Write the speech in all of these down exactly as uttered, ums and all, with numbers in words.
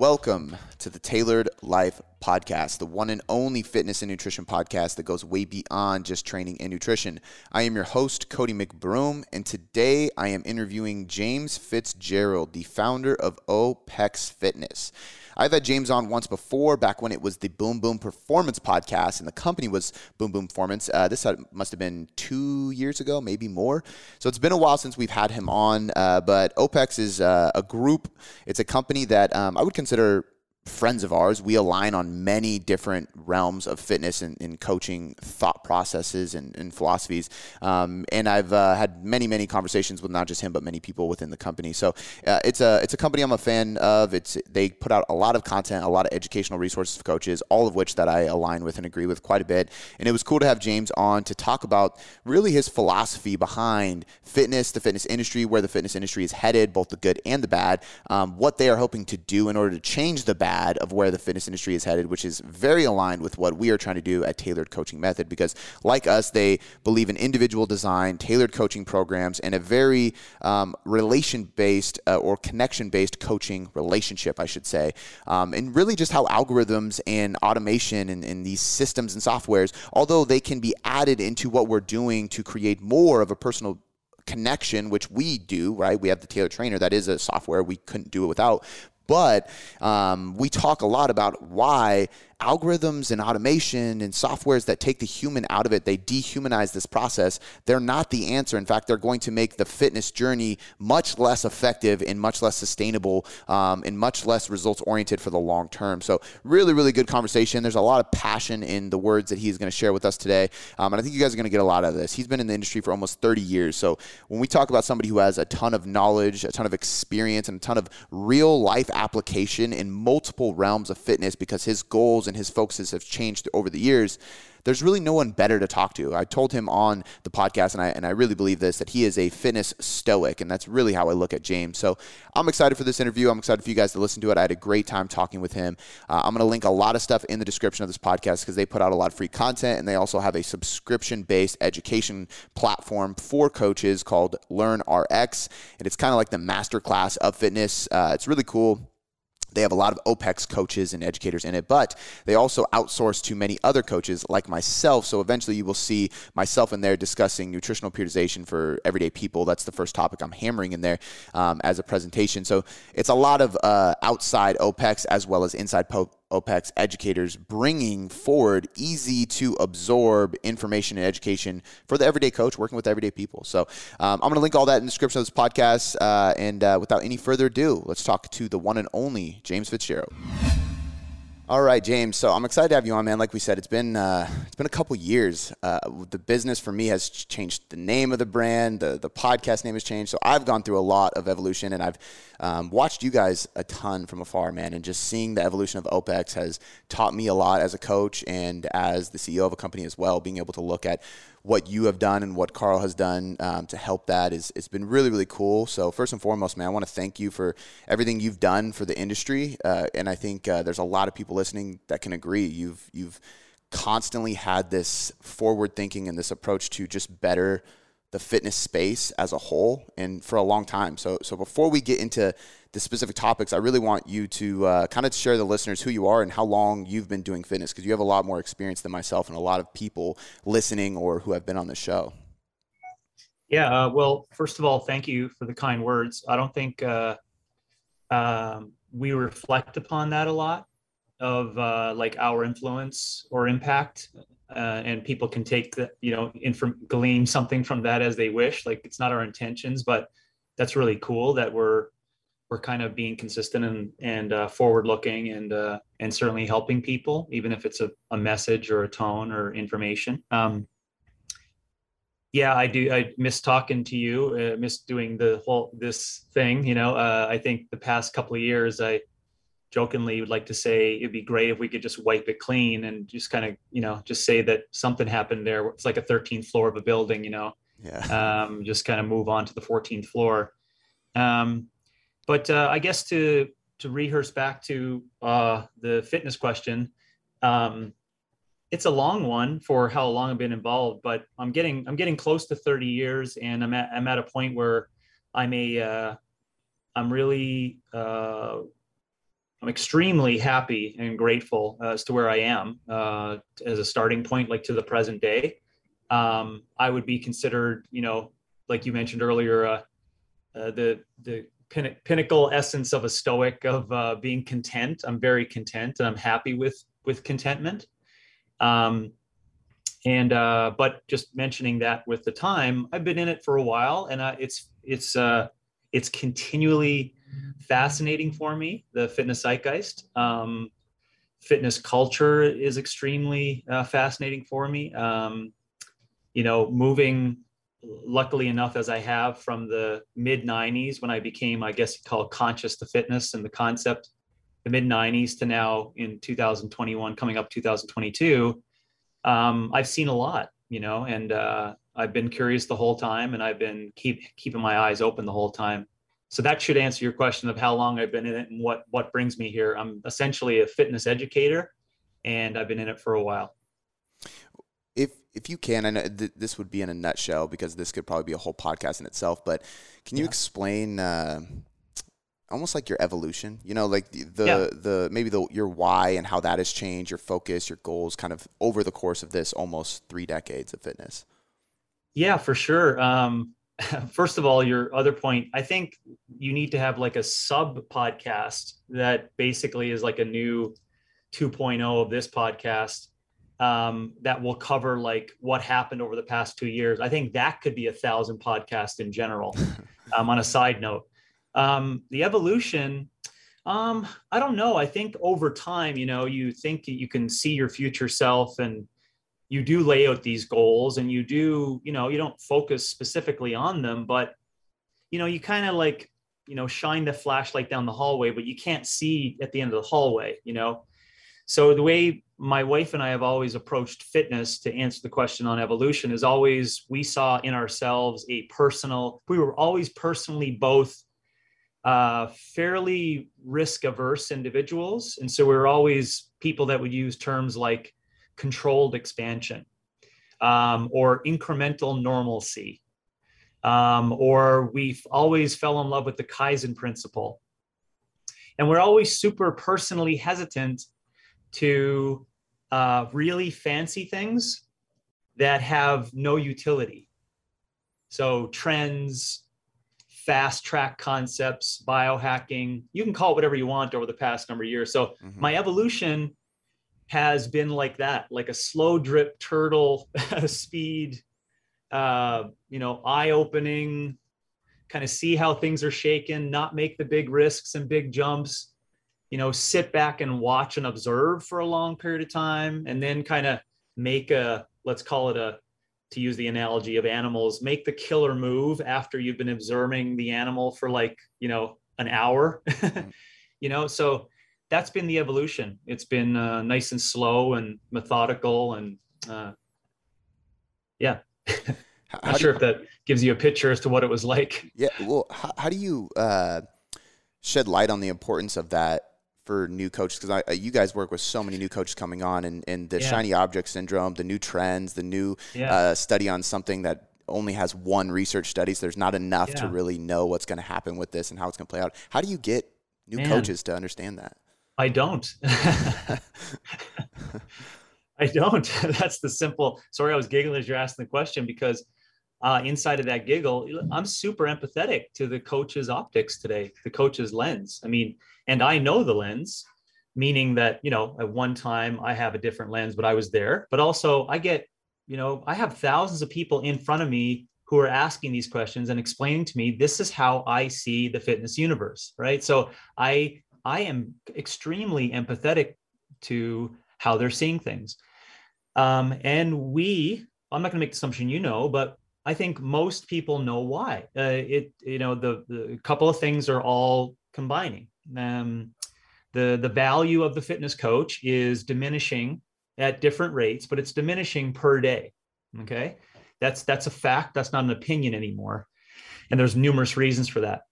Welcome to the Tailored Life Podcast, the one and only fitness and nutrition podcast that goes way beyond just training and nutrition. I am your host, Cody McBroom, and today I am interviewing James Fitzgerald, the founder of O P E X Fitness. I've had James on once before, back when it was the Boom Boom Performance Podcast, and the company was Boom Boom Performance. Uh, this must have been two years ago, maybe more. So it's been a while since we've had him on, uh, but O P E X is uh, a group. It's a company that um, I would consider friends of ours. We align on many different realms of fitness and, and coaching thought processes and, and philosophies. Um, and I've uh, had many, many conversations with not just him, but many people within the company. So uh, it's a it's a company I'm a fan of. It's they put out a lot of content, a lot of educational resources for coaches, all of which that I align with and agree with quite a bit. And it was cool to have James on to talk about really his philosophy behind fitness, the fitness industry, where the fitness industry is headed, both the good and the bad, um, what they are hoping to do in order to change the bad of where the fitness industry is headed, which is very aligned with what we are trying to do at Tailored Coaching Method, because like us, they believe in individual design, tailored coaching programs, and a very um, relation-based uh, or connection-based coaching relationship, I should say, um, and really just how algorithms and automation and, and these systems and softwares, although they can be added into what we're doing to create more of a personal connection, which we do, right? We have the Tailored Trainer. That is a software we couldn't do it without. But um, we talk a lot about why algorithms and automation and softwares that take the human out of it, they dehumanize this process. They're not the answer. In fact, they're going to make the fitness journey much less effective and much less sustainable um, and much less results-oriented for the long term. So really, really good conversation. There's a lot of passion in the words that he's going to share with us today. Um, and I think you guys are going to get a lot out of this. He's been in the industry for almost thirty years. So when we talk about somebody who has a ton of knowledge, a ton of experience, and a ton of real-life application in multiple realms of fitness, because his goals and his focuses have changed over the years, there's really no one better to talk to. I told him on the podcast, and I and I really believe this, that he is a fitness stoic, and that's really how I look at James. So I'm excited for this interview. I'm excited for you guys to listen to it. I had a great time talking with him. Uh, I'm going to link a lot of stuff in the description of this podcast because they put out a lot of free content, and they also have a subscription-based education platform for coaches called LearnRx, and it's kind of like the masterclass of fitness. Uh, it's really cool. They have a lot of O P E X coaches and educators in it, but they also outsource to many other coaches like myself. So eventually you will see myself in there discussing nutritional periodization for everyday people. That's the first topic I'm hammering in there um, as a presentation. So it's a lot of uh, outside O P E X as well as inside po- O P E X educators bringing forward easy to absorb information and education for the everyday coach working with everyday people. So um, I'm going to link all that in the description of this podcast. Uh, and uh, without any further ado, let's talk to the one and only James Fitzgerald. All right, James. So I'm excited to have you on, man. Like we said, it's been uh, it's been a couple years. Uh, the business for me has changed. The name of the brand, the the podcast name has changed. So I've gone through a lot of evolution, and I've um, watched you guys a ton from afar, man. And just seeing the evolution of O P E X has taught me a lot as a coach and as the C E O of a company as well. Being able to look at what you have done and what Carl has done um, to help that is it's been really, really cool. So first and foremost, man, I want to thank you for everything you've done for the industry. Uh, and I think uh, there's a lot of people listening that can agree. You've you've constantly had this forward thinking and this approach to just better the fitness space as a whole, and for a long time. So so before we get into the specific topics, I really want you to uh, kind of share the listeners who you are and how long you've been doing fitness, because you have a lot more experience than myself and a lot of people listening or who have been on the show. Yeah, uh, well, first of all, thank you for the kind words. I don't think uh, um, we reflect upon that a lot of uh, like our influence or impact. Uh, and people can take the, you know, inform, glean something from that as they wish. Like, it's not our intentions, but that's really cool that we're, we're kind of being consistent and, and uh, forward looking and, uh, and certainly helping people, even if it's a, a message or a tone or information. Um, yeah, I do. I miss talking to you, uh, miss doing the whole, this thing, you know, uh, I think the past couple of years, I, jokingly would like to say it'd be great if we could just wipe it clean and just kind of, you know, just say that something happened there. It's like a thirteenth floor of a building, you know, yeah. um, just kind of move on to the fourteenth floor. Um, but uh, I guess to to rehearse back to uh, the fitness question, um, it's a long one for how long I've been involved, but I'm getting I'm getting close to thirty years, and I'm at I'm at a point where I'm a uh, I'm really uh, I'm extremely happy and grateful uh, as to where I am uh, as a starting point, like to the present day. Um, I would be considered, you know, like you mentioned earlier, uh, uh, the the pin- pinnacle essence of a Stoic, of uh, being content. I'm very content, and I'm happy with with contentment. Um, and uh, but just mentioning that with the time, I've been in it for a while, and uh, it's it's uh, it's continually fascinating for me, the fitness zeitgeist. Um, fitness culture is extremely uh, fascinating for me. Um, you know, moving, luckily enough, as I have from the mid nineties, when I became, I guess you'd call it conscious to fitness and the concept, the mid nineties to now in two thousand twenty-one, coming up two thousand twenty-two, um, I've seen a lot, you know, and uh, I've been curious the whole time, and I've been keep keeping my eyes open the whole time. So that should answer your question of how long I've been in it and what what brings me here. I'm essentially a fitness educator, and I've been in it for a while. If if you can, I know th- this would be in a nutshell, because this could probably be a whole podcast in itself, but can you yeah. explain uh, almost like your evolution? You know, like the the, yeah. the maybe the your why and how that has changed, your focus, your goals, kind of over the course of this almost three decades of fitness. Yeah, for sure. Um, First of all, your other point, I think you need to have like a sub podcast that basically is like a new two point oh of this podcast um, that will cover like what happened over the past two years. I think that could be a thousand podcasts in general. um, on a side note, um, the evolution, um, I don't know. I think over time, you know, you think you can see your future self, and you do lay out these goals, and you do, you know, you don't focus specifically on them, but, you know, you kind of like, you know, shine the flashlight down the hallway, but you can't see at the end of the hallway, you know? So the way my wife and I have always approached fitness, to answer the question on evolution, is always, we saw in ourselves a personal, we were always personally both uh, fairly risk averse individuals. And so we were always people that would use terms like controlled expansion, um, or incremental normalcy, um, or we always fell in love with the Kaizen principle. And we're always super personally hesitant to uh, really fancy things that have no utility. So trends, fast track concepts, biohacking, you can call it whatever you want over the past number of years. So mm-hmm. my evolution has been like that, like a slow drip turtle speed, uh, you know, eye opening, kind of see how things are shaken, not make the big risks and big jumps, you know, sit back and watch and observe for a long period of time. And then kind of make a, let's call it a, to use the analogy of animals, make the killer move after you've been observing the animal for like, you know, an hour, you know, so that's been the evolution. It's been uh, nice and slow and methodical, and uh, yeah. Not sure if that gives you a picture as to what it was like. Yeah. Well, how, how do you uh, shed light on the importance of that for new coaches? Because I, you guys work with so many new coaches coming on, and, and the yeah. shiny object syndrome, the new trends, the new yeah. uh, study on something that only has one research study. So there's not enough yeah. to really know what's going to happen with this and how it's going to play out. How do you get new Man. coaches to understand that? I don't. I don't. That's the simple. Sorry, I was giggling as you're asking the question, because uh, inside of that giggle, I'm super empathetic to the coach's optics today, the coach's lens. I mean, and I know the lens, meaning that, you know, at one time I have a different lens, but I was there. But also I get, you know, I have thousands of people in front of me who are asking these questions and explaining to me, this is how I see the fitness universe, right? So I I am extremely empathetic to how they're seeing things. Um, and we, I'm not going to make the assumption, you know, but I think most people know why. Uh, it, you know, the, the couple of things are all combining. Um, the, the value of the fitness coach is diminishing at different rates, but it's diminishing per day. Okay. That's, that's a fact. That's not an opinion anymore. And there's numerous reasons for that.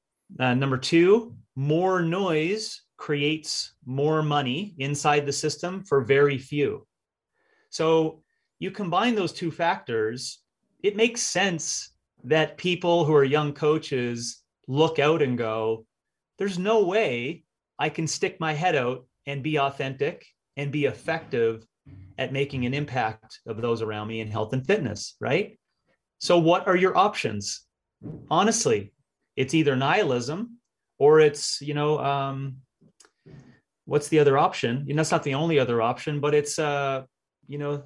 Uh, number two, more noise creates more money inside the system for very few. So you combine those two factors, it makes sense that people who are young coaches look out and go, there's no way I can stick my head out and be authentic and be effective at making an impact of those around me in health and fitness, right? So what are your options? Honestly, it's either nihilism or it's, you know, um, what's the other option? You know, that's not the only other option, but it's, uh, you know,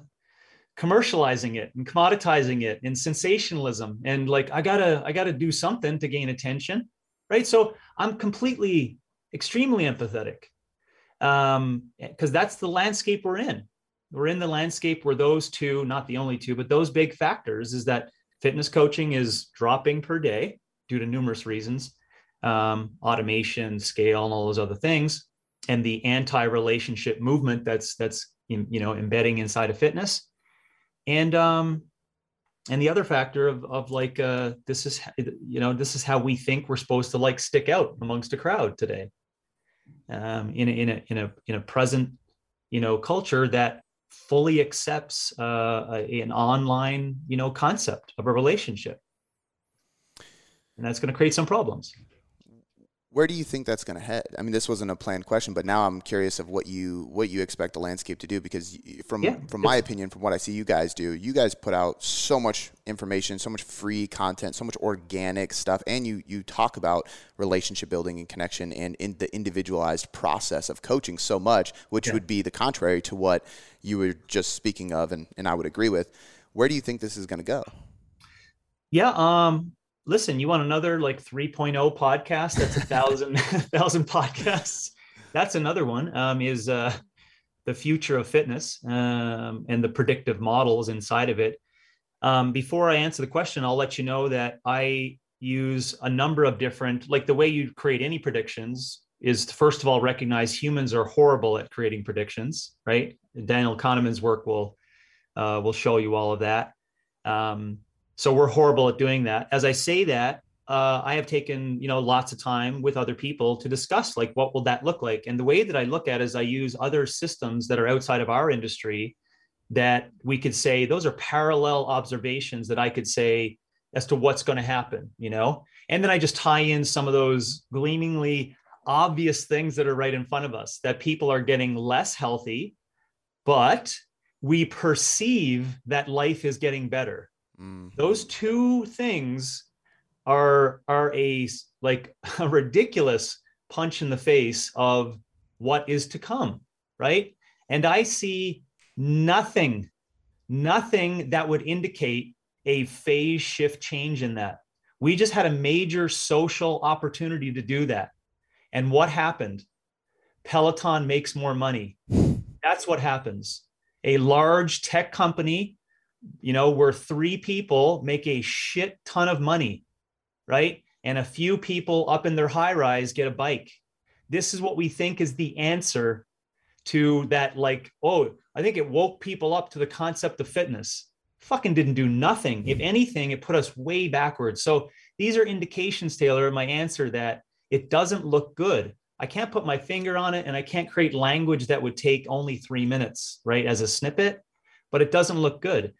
commercializing it and commoditizing it and sensationalism. And like, I gotta, I gotta do something to gain attention, right? So I'm completely, extremely empathetic. Um, because that's the landscape we're in. We're in the landscape where those two, not the only two, but those big factors is that fitness coaching is dropping per day due to numerous reasons, um, automation, scale, and all those other things, and the anti-relationship movement that's that's in, you know, embedding inside of fitness, and um, and the other factor of of like uh, this is you know this is how we think we're supposed to like stick out amongst a crowd today, um, in a, in a in a in a present you know culture that fully accepts uh, a, an online, you know, concept of a relationship. And that's going to create some problems. Where do you think that's going to head? I mean, this wasn't a planned question, but now I'm curious of what you what you expect the landscape to do, because from yeah, from my opinion, from what I see you guys do, you guys put out so much information, so much free content, so much organic stuff, and you you talk about relationship building and connection and in the individualized process of coaching so much, which yeah. would be the contrary to what you were just speaking of, and and I would agree with. Where do you think this is going to go? Yeah. Um. Listen, you want another like three point oh podcast? That's a thousand, thousand podcasts. That's another one, um, is uh, the future of fitness um, and the predictive models inside of it. Um, before I answer the question, I'll let you know that I use a number of different, like the way you create any predictions is to, first of all, recognize humans are horrible at creating predictions, right? Daniel Kahneman's work will, uh, will show you all of that. Um, So we're horrible at doing that. As I say that, uh, I have taken, you know, lots of time with other people to discuss, like, what will that look like? And the way that I look at it is I use other systems that are outside of our industry that we could say, those are parallel observations that I could say as to what's going to happen, you know? And then I just tie in some of those gleamingly obvious things that are right in front of us, that people are getting less healthy, but we perceive that life is getting better. Those two things are are a like a ridiculous punch in the face of what is to come, right? And I see nothing, nothing that would indicate a phase shift change in that. We just had a major social opportunity to do that. And what happened? Peloton makes more money. That's what happens. A large tech company, you know, where three people make a shit ton of money, right? And a few people up in their high rise get a bike. This is what we think is the answer to that. Like, oh, I think it woke people up to the concept of fitness. Fucking didn't do nothing. If anything, it put us way backwards. So these are indications, Taylor, my answer, that it doesn't look good. I can't put my finger on it, and I can't create language that would take only three minutes, right, as a snippet, but it doesn't look good.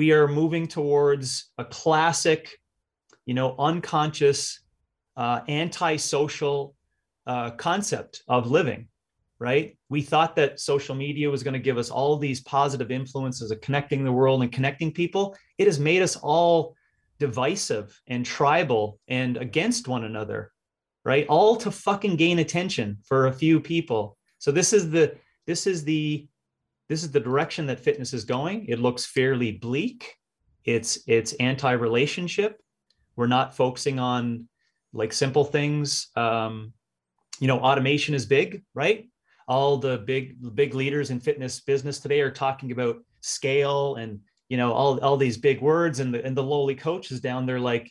We are moving towards a classic, you know, unconscious, uh, antisocial uh, concept of living, right? We thought that social media was going to give us all these positive influences of connecting the world and connecting people. It has made us all divisive and tribal and against one another, right? All to fucking gain attention for a few people. So this is the, this is the, This is the direction that fitness is going. It looks fairly bleak. It's it's anti-relationship. We're not focusing on like simple things. Um, you know, automation is big, right? All the big big leaders in fitness business today are talking about scale and, you know, all all these big words, and the and the lowly coach is down there like,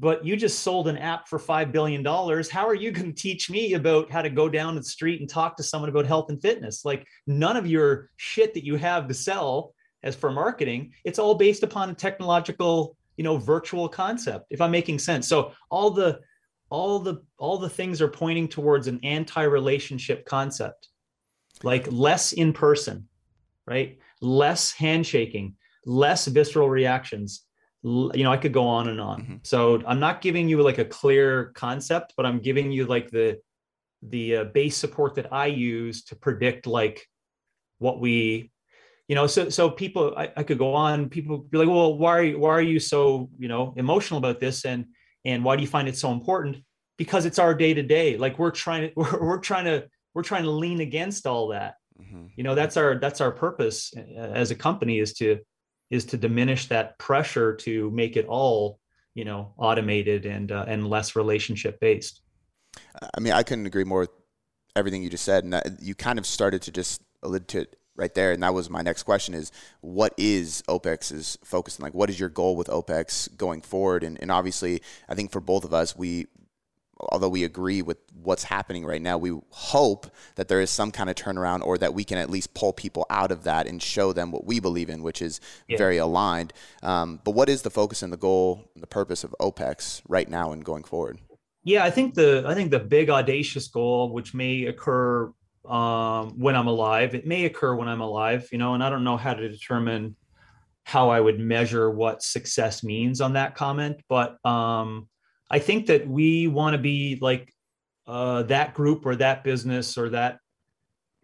but you just sold an app for five billion dollars. How are you going to teach me about how to go down the street and talk to someone about health and fitness? Like, none of your shit that you have to sell as for marketing, it's all based upon a technological, you know, virtual concept, if I'm making sense. So all the, all the, all the things are pointing towards an anti-relationship concept, like less in person, right? Less handshaking, less visceral reactions. You know, I could go on and on. Mm-hmm. So I'm not giving you like a clear concept, but I'm giving you like the the uh, base support that I use to predict like what we, you know, so, so people, I, I could go on, people be like, well, why are you, why are you so, you know, emotional about this? And, and why do you find it so important? Because it's our day to day. Like we're trying to, we're, we're trying to, we're trying to lean against all that. Mm-hmm. You know, that's our, that's our purpose as a company is to, is to diminish that pressure to make it all, you know, automated and, uh, and less relationship based. I mean, I couldn't agree more with everything you just said. And that, you kind of started to just allude to it right there. And that was my next question is, what is OPEX's focus on? Like, what is your goal with OPEX going forward? And, and obviously, I think for both of us, we, although we agree with what's happening right now, we hope that there is some kind of turnaround or that we can at least pull people out of that and show them what we believe in, which is yeah. very aligned. Um, but what is the focus and the goal and the purpose of OPEX right now and going forward? Yeah, I think the I think the big audacious goal, which may occur um, when I'm alive, it may occur when I'm alive, you know, and I don't know how to determine how I would measure what success means on that comment. But um, I think that we want to be like uh, that group or that business or that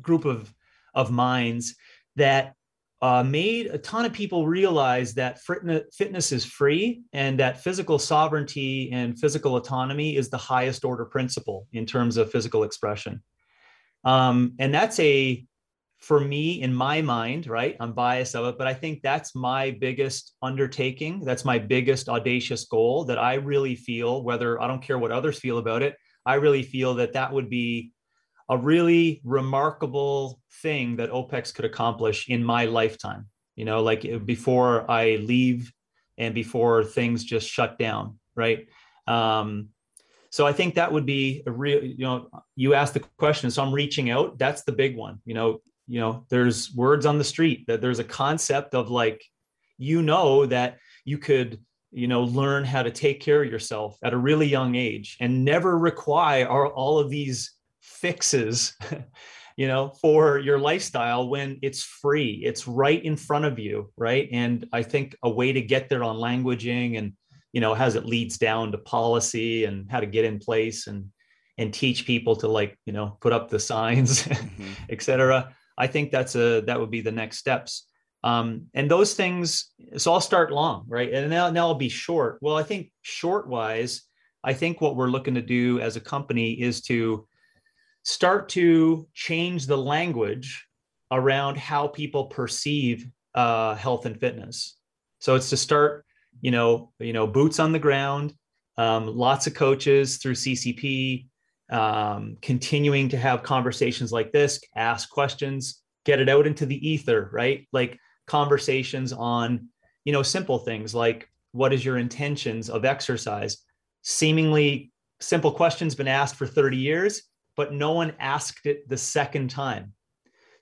group of of minds that uh, made a ton of people realize that fitness is free and that physical sovereignty and physical autonomy is the highest order principle in terms of physical expression. Um, and that's a, for me, in my mind, right? I'm biased of it, but I think that's my biggest undertaking. That's my biggest audacious goal that I really feel, whether I don't care what others feel about it, I really feel that that would be a really remarkable thing that OPEX could accomplish in my lifetime, you know, like before I leave and before things just shut down, right? Um, so I think that would be a real, you know, you asked the question, so I'm reaching out, that's the big one, you know, you know, there's words on the street that there's a concept of like, you know, that you could, you know, learn how to take care of yourself at a really young age and never require all of these fixes, you know, for your lifestyle when it's free, it's right in front of you. Right. And I think a way to get there on languaging and, you know, as it leads down to policy and how to get in place and, and teach people to like, you know, put up the signs, mm-hmm. et cetera. I think that's a, that would be the next steps. Um, and those things, so I'll start long, right. And now, now I'll be short. Well, I think short wise, I think what we're looking to do as a company is to start to change the language around how people perceive uh, health and fitness. So it's to start, you know, you know, boots on the ground, um, lots of coaches through C C P, um, continuing to have conversations like this, ask questions, get it out into the ether, right? Like conversations on, you know, simple things like what is your intentions of exercise? Seemingly simple questions been asked for thirty years. But no one asked it the second time.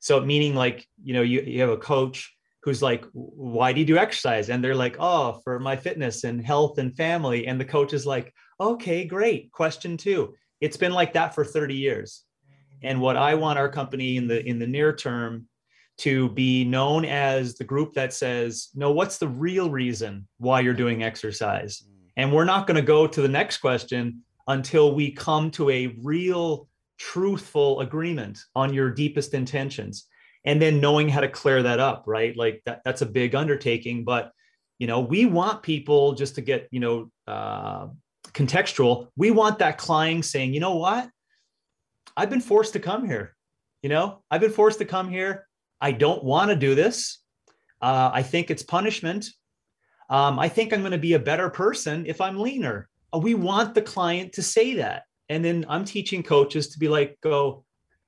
So meaning like, you know, you, you have a coach who's like, why do you do exercise? And they're like, oh, for my fitness and health and family. And the coach is like, okay, great. Question two. It's been like that for thirty years. And what I want our company in the in the near term to be known as the group that says, no, what's the real reason why you're doing exercise? And we're not going to go to the next question until we come to a real truthful agreement on your deepest intentions, and then knowing how to clear that up, right? Like that, that's a big undertaking, but, you know, we want people just to get, you know, uh, contextual. We want that client saying, you know what, I've been forced to come here. You know, I've been forced to come here. I don't want to do this. Uh, I think it's punishment. Um, I think I'm going to be a better person if I'm leaner. We want the client to say that. And then I'm teaching coaches to be like, go,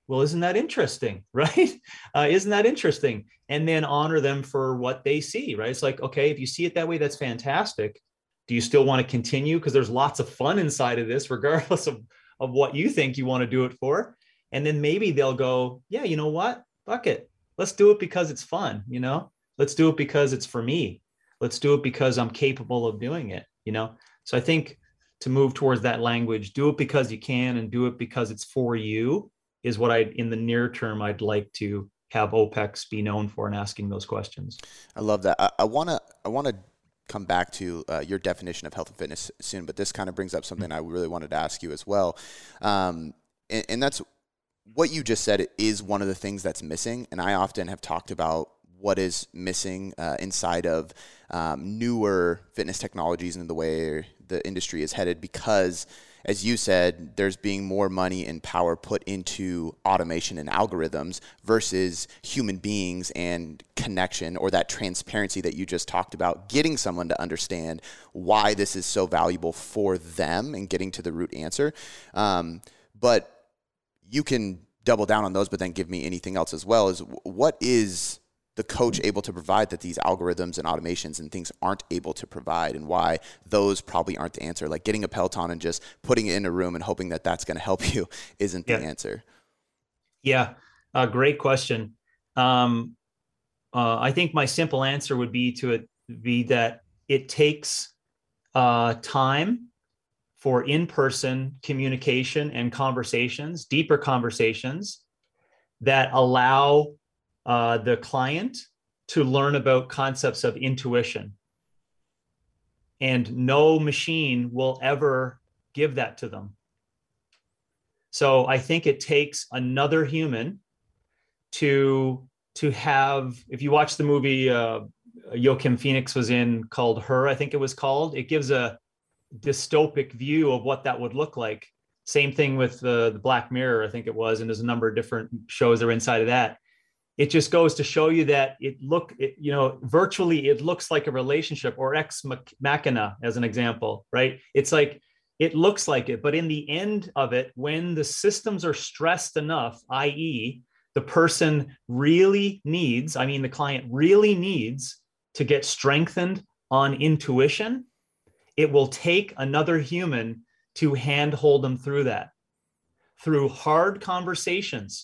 well, isn't that interesting, right? Uh, isn't that interesting? And then honor them for what they see, right? It's like, okay, if you see it that way, that's fantastic. Do you still want to continue? Because there's lots of fun inside of this, regardless of, of what you think you want to do it for. And then maybe they'll go, yeah, you know what? Fuck it. Let's do it because it's fun, you know? Let's do it because it's for me. Let's do it because I'm capable of doing it, you know? So I think to move towards that language, do it because you can and do it because it's for you is what I, in the near term, I'd like to have OPEX be known for and asking those questions. I love that. I, I want to, I want to come back to uh, your definition of health and fitness soon, but this kind of brings up something mm-hmm. I really wanted to ask you as well. Um, and, and that's what you just said is one of the things that's missing. And I often have talked about what is missing uh, inside of um, newer fitness technologies and the way the industry is headed, because as you said, there's being more money and power put into automation and algorithms versus human beings and connection, or that transparency that you just talked about, getting someone to understand why this is so valuable for them and getting to the root answer. Um, but you can double down on those, but then give me anything else as well. Is what is the coach able to provide that these algorithms and automations and things aren't able to provide, and why those probably aren't the answer? Like getting a Peloton and just putting it in a room and hoping that that's going to help you isn't yeah. the answer. Yeah. Uh, great question. Um, uh, I think my simple answer would be to it be that it takes uh, time for in-person communication and conversations, deeper conversations that allow Uh, the client to learn about concepts of intuition. And no machine will ever give that to them. So I think it takes another human to, to have, if you watch the movie uh, Joaquin Phoenix was in called Her, I think it was called, it gives a dystopic view of what that would look like. Same thing with the, the Black Mirror, I think it was, and there's a number of different shows that are inside of that. It just goes to show you that it look, it, you know, virtually it looks like a relationship, or ex machina as an example, right? It's like, it looks like it, but in the end of it, when the systems are stressed enough, that is the person really needs, I mean, the client really needs to get strengthened on intuition, it will take another human to handhold them through that, through hard conversations.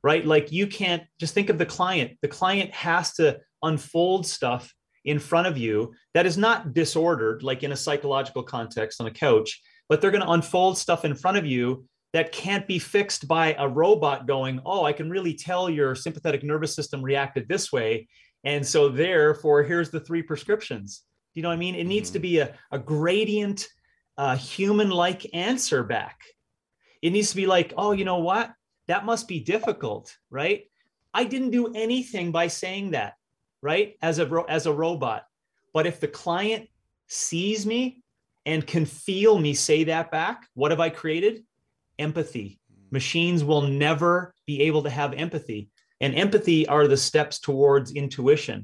Right? Like you can't just think of the client. The client has to unfold stuff in front of you that is not disordered, like in a psychological context on a couch, but they're going to unfold stuff in front of you that can't be fixed by a robot going, oh, I can really tell your sympathetic nervous system reacted this way. And so therefore, here's the three prescriptions. You know what I mean? It needs to be a, a gradient, uh, human-like answer back. It needs to be like, oh, you know what? That must be difficult, right? I didn't do anything by saying that, right? As a, as a robot. But if the client sees me and can feel me say that back, what have I created? Empathy. Machines will never be able to have empathy. And empathy are the steps towards intuition.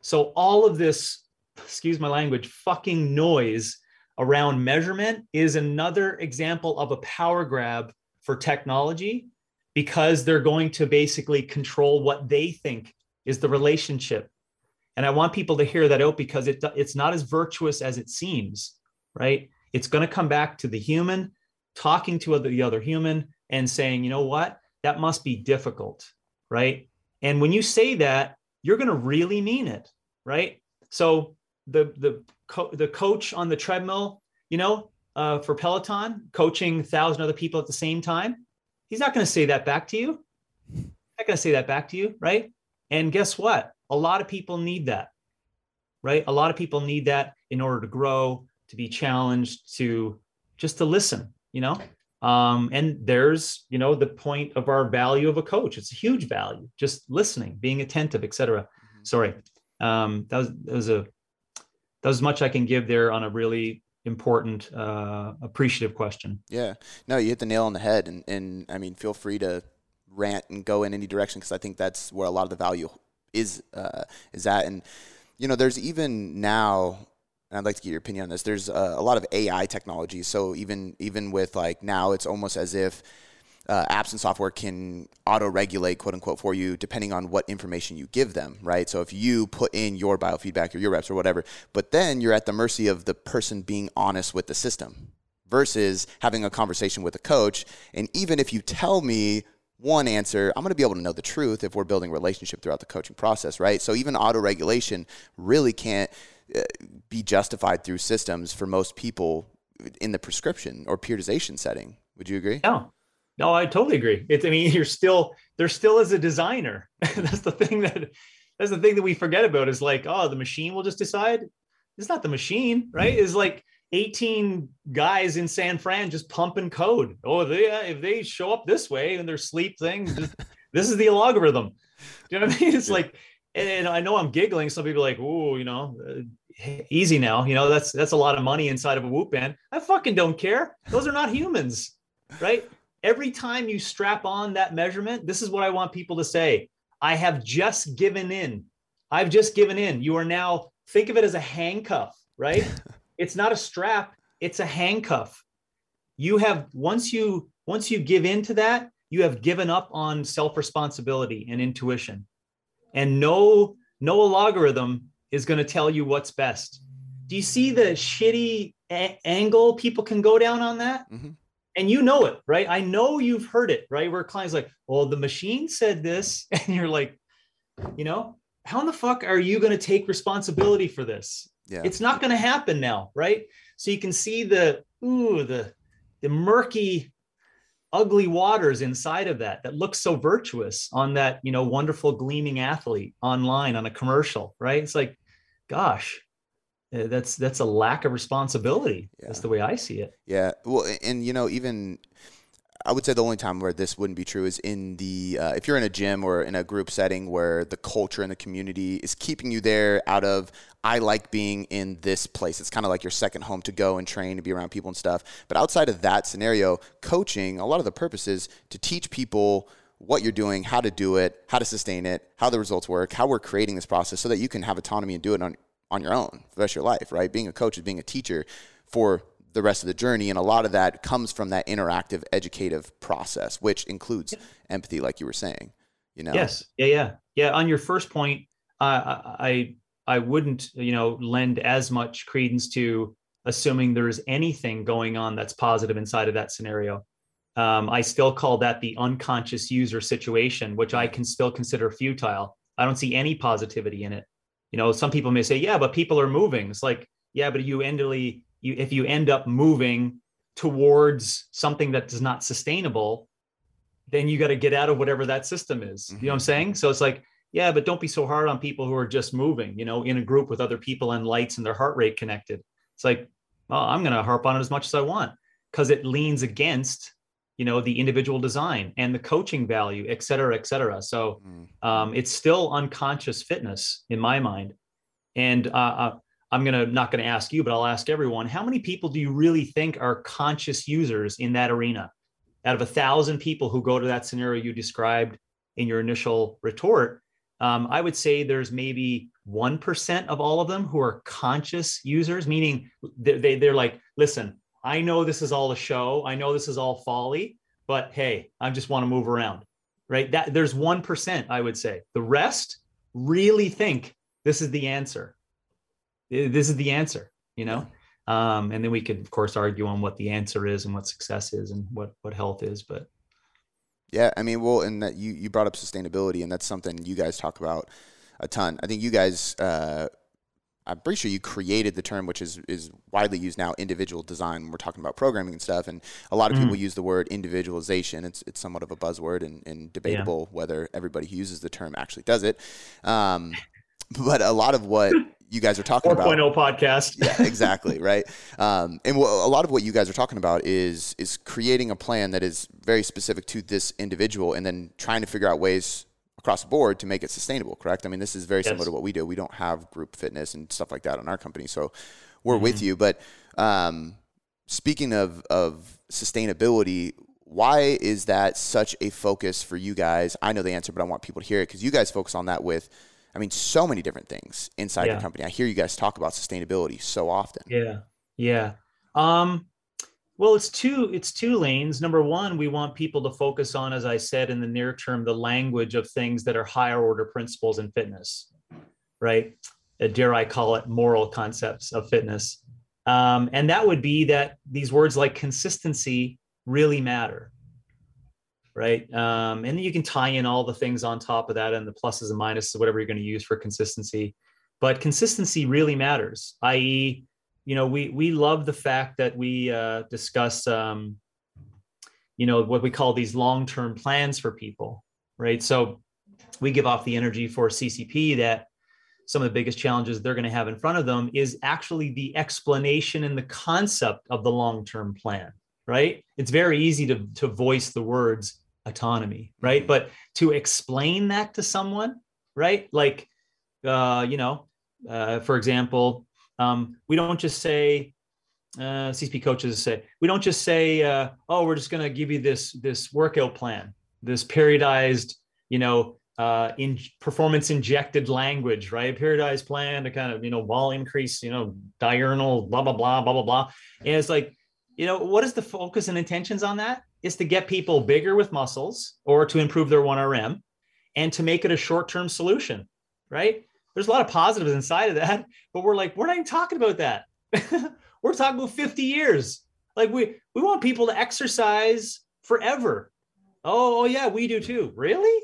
So all of this, excuse my language, fucking noise around measurement is another example of a power grab for technology, because they're going to basically control what they think is the relationship. And I want people to hear that out, because it, it's not as virtuous as it seems, right? It's going to come back to the human talking to the other human and saying, you know what, that must be difficult, right? And when you say that, you're going to really mean it, right? So the, the, co the coach on the treadmill, you know, uh, for Peloton, coaching a thousand other people at the same time, he's not going to say that back to you. Not going to say that back to you, right? And guess what? A lot of people need that, right? A lot of people need that in order to grow, to be challenged, to just to listen, you know? Um, and there's, you know, the point of our value of a coach. It's a huge value, just listening, being attentive, et cetera. Mm-hmm. Sorry. Um, that was, that was a, that was much I can give there on a really important, uh, appreciative question. Yeah, no, you hit the nail on the head. And, and I mean, feel free to rant and go in any direction, because I think that's where a lot of the value is, uh, is at. And, you know, there's even now, and I'd like to get your opinion on this, there's uh, a lot of A I technology. So even, even with like now, it's almost as if Uh, apps and software can auto-regulate, quote unquote, for you, depending on what information you give them, right? So if you put in your biofeedback or your reps or whatever, but then you're at the mercy of the person being honest with the system versus having a conversation with a coach. And even if you tell me one answer, I'm going to be able to know the truth if we're building a relationship throughout the coaching process, right? So even auto-regulation really can't uh, be justified through systems for most people in the prescription or periodization setting. Would you agree? No. No, I totally agree. It's, I mean, you're still, there still is a designer. That's the thing that, that's the thing that we forget about, is like, oh, the machine will just decide. It's not the machine, right? It's like, eighteen guys in San Fran just pumping code. Oh, they, uh, if they show up this way and their sleep thing, just, this is the algorithm. Do you know what I mean? It's yeah. like, and, and I know I'm giggling. Some people are like, oh, you know, uh, easy now. You know, that's, that's a lot of money inside of a Whoop band. I fucking don't care. Those are not humans, right? Every time you strap on that measurement, this is what I want people to say. I have just given in. I've just given in. You are now, think of it as a handcuff, right? It's not a strap, it's a handcuff. You have, once you, once you give in to that, you have given up on self-responsibility and intuition. And no, no algorithm is going to tell you what's best. Do you see the shitty a- angle people can go down on that? Mm-hmm. And you know it, right? I know you've heard it, right? Where clients like, well, the machine said this. And you're like, you know, how in the fuck are you going to take responsibility for this? Yeah. It's not going to happen now, right? So you can see the, ooh, the, the murky, ugly waters inside of that, that looks so virtuous on that, you know, wonderful gleaming athlete online on a commercial, right? It's like, gosh, that's, that's a lack of responsibility. Yeah. That's the way I see it. Yeah. Well, and you know, even I would say the only time where this wouldn't be true is in the, uh, if you're in a gym or in a group setting where the culture and the community is keeping you there out of, I like being in this place. It's kind of like your second home to go and train and be around people and stuff. But outside of that scenario, coaching, a lot of the purpose is to teach people what you're doing, how to do it, how to sustain it, how the results work, how we're creating this process so that you can have autonomy and do it on, on your own for the rest of your life, right? Being a coach is being a teacher for the rest of the journey. And a lot of that comes from that interactive educative process, which includes empathy, like you were saying, you know? Yes. Yeah. Yeah. Yeah. On your first point, uh, I, I wouldn't, you know, lend as much credence to assuming there's anything going on that's positive inside of that scenario. Um, I still call that the unconscious user situation, which I can still consider futile. I don't see any positivity in it. You know, some people may say, yeah, but people are moving. It's like, yeah, but you endly, You, if you end up moving towards something that is not sustainable, then you got to get out of whatever that system is. Mm-hmm. You know what I'm saying? So it's like, yeah, but don't be so hard on people who are just moving, you know, in a group with other people and lights and their heart rate connected. It's like, oh, I'm going to harp on it as much as I want because it leans against, you know, the individual design and the coaching value, et cetera, et cetera. So mm. um, it's still unconscious fitness in my mind. And, uh, I'm gonna not gonna ask you, but I'll ask everyone, how many people do you really think are conscious users in that arena? Out of a thousand people who go to that scenario you described in your initial retort, um, I would say there's maybe one percent of all of them who are conscious users, meaning they, they, they're like, listen, I know this is all a show, I know this is all folly, but hey, I just wanna move around, right? That there's one percent, I would say. The rest really think this is the answer. This is the answer, you know? Um, and then we could, of course, argue on what the answer is and what success is and what, what health is, but. Yeah, I mean, well, and that you, you brought up sustainability, and that's something you guys talk about a ton. I think you guys, uh, I'm pretty sure you created the term, which is, is widely used now, individual design. We're talking about programming and stuff. And a lot of mm. people use the word individualization. It's it's somewhat of a buzzword and, and debatable yeah. whether everybody who uses the term actually does it. Um, but a lot of what you guys are talking about four point oh podcast. Yeah, exactly. Right. Um, and w- a lot of what you guys are talking about is, is creating a plan that is very specific to this individual and then trying to figure out ways across the board to make it sustainable. Correct. I mean, this is very yes. similar to what we do. We don't have group fitness and stuff like that in our company. So we're mm-hmm. with you, but, um, speaking of, of sustainability, why is that such a focus for you guys? I know the answer, but I want people to hear it because you guys focus on that with, I mean, so many different things inside yeah. your company. I hear you guys talk about sustainability so often. Yeah. Yeah. Um, well, it's two, it's two lanes. Number one, we want people to focus on, as I said, in the near term, the language of things that are higher order principles in fitness, right? Uh, dare I call it moral concepts of fitness. Um, and that would be that these words like consistency really matter. Right. Um, and you can tie in all the things on top of that and the pluses and minuses, whatever you're going to use for consistency. But consistency really matters, that is, you know, we we love the fact that we uh, discuss, um, you know, what we call these long-term plans for people. Right. So we give off the energy for C C P that some of the biggest challenges they're going to have in front of them is actually the explanation and the concept of the long-term plan, right? It's very easy to, to voice the words autonomy, right? Mm-hmm. But to explain that to someone, right? Like, uh, you know, uh, for example, um, we don't just say, uh, C S P coaches say, we don't just say, uh, oh, we're just going to give you this, this workout plan, this periodized, you know, uh, in performance injected language, right? Periodized plan to kind of, you know, wall increase, you know, diurnal, blah, blah, blah, blah, blah, blah. And it's like, you know, what is the focus and intentions on that? Is to get people bigger with muscles or to improve their one R M and to make it a short-term solution, right? There's a lot of positives inside of that, but we're like, we're not even talking about that. We're talking about fifty years. Like we, we want people to exercise forever. Oh, oh yeah, we do too. Really?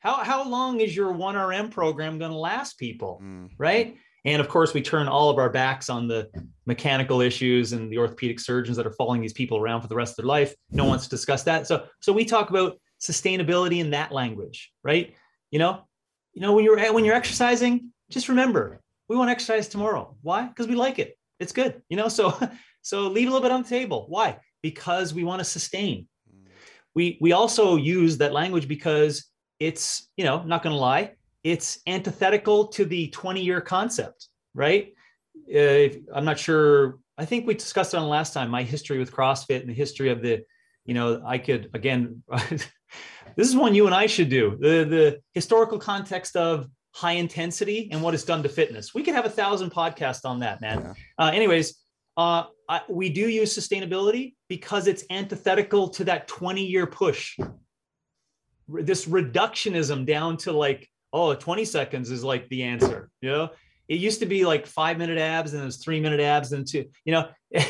How, how long is your one R M program going to last people, mm. right? And of course, we turn all of our backs on the mechanical issues and the orthopedic surgeons that are following these people around for the rest of their life. No one wants to discuss that. So, so we talk about sustainability in that language, right? You know, you know, when you're, when you're exercising, just remember, we want to exercise tomorrow. Why? Because we like it. It's good. You know, so, so leave a little bit on the table. Why? Because we want to sustain. We, we also use that language because it's, you know, not going to lie, it's antithetical to the twenty year concept, right? Uh, if, I'm not sure. I think we discussed it on last time, my history with CrossFit and the history of the, you know, I could, again, this is one you and I should do, the, the historical context of high intensity and what it's done to fitness. We could have a thousand podcasts on that, man. Yeah. Uh, anyways, uh, I, we do use sustainability because it's antithetical to that twenty year push. This reductionism down to like, oh, twenty seconds is like the answer. You know, it used to be like five minute abs and it was three minute abs and two, you know,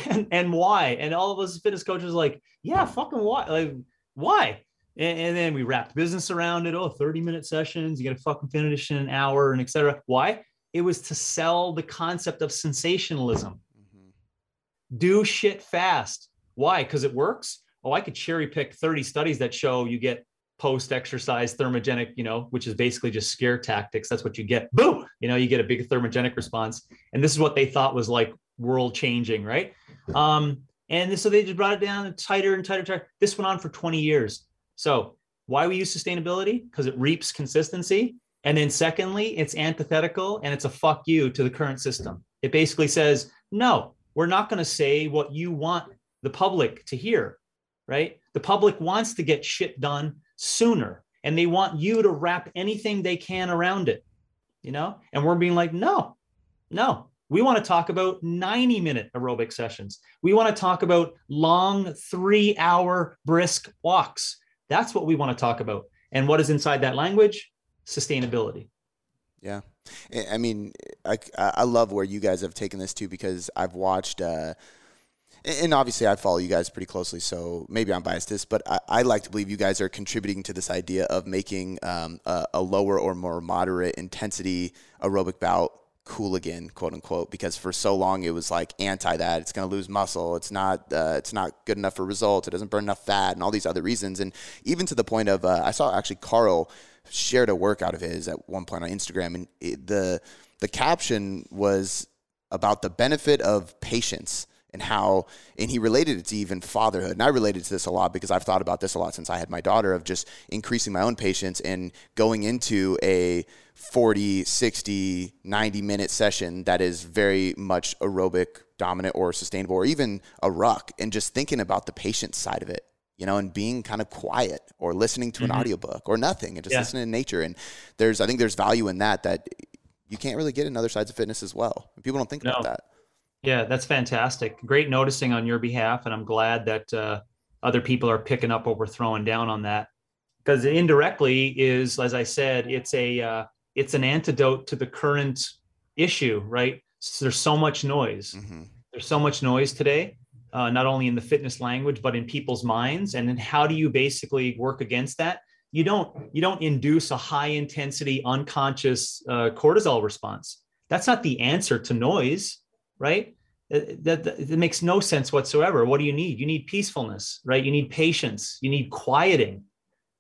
and, and why? And all of us fitness coaches like, yeah, fucking why? Like, why? And, and then we wrapped business around it. Oh, thirty minute sessions, you got to fucking finish in an hour and et cetera. Why? It was to sell the concept of sensationalism. Mm-hmm. Do shit fast. Why? Because it works. Oh, I could cherry pick thirty studies that show you get post-exercise thermogenic, you know, which is basically just scare tactics. That's what you get. Boom. You know, you get a big thermogenic response. And this is what they thought was like world changing. Right. Um, and so they just brought it down tighter and tighter, tighter. This went on for twenty years. So why we use sustainability? Because it reaps consistency. And then secondly, it's antithetical and it's a fuck you to the current system. It basically says, no, we're not going to say what you want the public to hear. Right. The public wants to get shit done sooner. And they want you to wrap anything they can around it, you know, and we're being like, no, no, we want to talk about ninety minute aerobic sessions. We want to talk about long three hour brisk walks. That's what we want to talk about. And what is inside that language? Sustainability. Yeah. I mean, I, I love where you guys have taken this to, because I've watched, uh, and obviously I follow you guys pretty closely, so maybe I'm biased this, but I, I like to believe you guys are contributing to this idea of making um, a, a lower or more moderate intensity aerobic bout cool again, quote unquote, because for so long it was like anti that. It's going to lose muscle. It's not, uh, it's not good enough for results. It doesn't burn enough fat and all these other reasons. And even to the point of, uh, I saw actually Carl shared a workout of his at one point on Instagram, and it, the, the caption was about the benefit of patience. And how, and he related it to even fatherhood. And I related to this a lot because I've thought about this a lot since I had my daughter, of just increasing my own patience and going into a forty, sixty, ninety minute session that is very much aerobic dominant or sustainable, or even a ruck, and just thinking about the patient side of it, you know, and being kind of quiet or listening to mm-hmm. an audiobook or nothing and just yeah. listening to nature. And there's, I think there's value in that, that you can't really get in other sides of fitness as well. People don't think no. about that. Yeah, that's fantastic. Great noticing on your behalf. And I'm glad that uh, other people are picking up what we're throwing down on that. Because indirectly is, as I said, it's a uh, it's an antidote to the current issue, right? So there's so much noise. Mm-hmm. There's so much noise today, uh, not only in the fitness language, but in people's minds. And then how do you basically work against that? You don't, you don't induce a high intensity, unconscious uh, cortisol response. That's not the answer to noise. Right? That, that, that makes no sense whatsoever. What do you need? You need peacefulness, right? You need patience. You need quieting,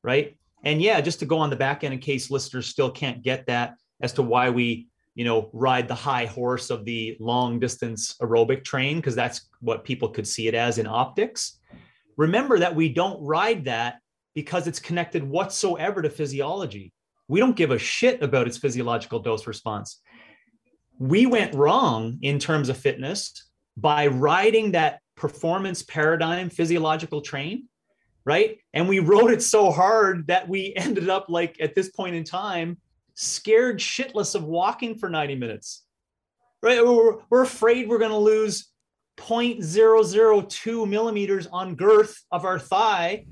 right? And yeah, just to go on the back end in case listeners still can't get that as to why we you know, ride the high horse of the long distance aerobic train, because that's what people could see it as in optics. Remember that we don't ride that because it's connected whatsoever to physiology. We don't give a shit about its physiological dose response. We went wrong in terms of fitness by riding that performance paradigm physiological train, right? And we rode it so hard that we ended up, like, at this point in time, scared shitless of walking for ninety minutes, right? We're, we're afraid we're going to lose zero point zero zero two millimeters on girth of our thigh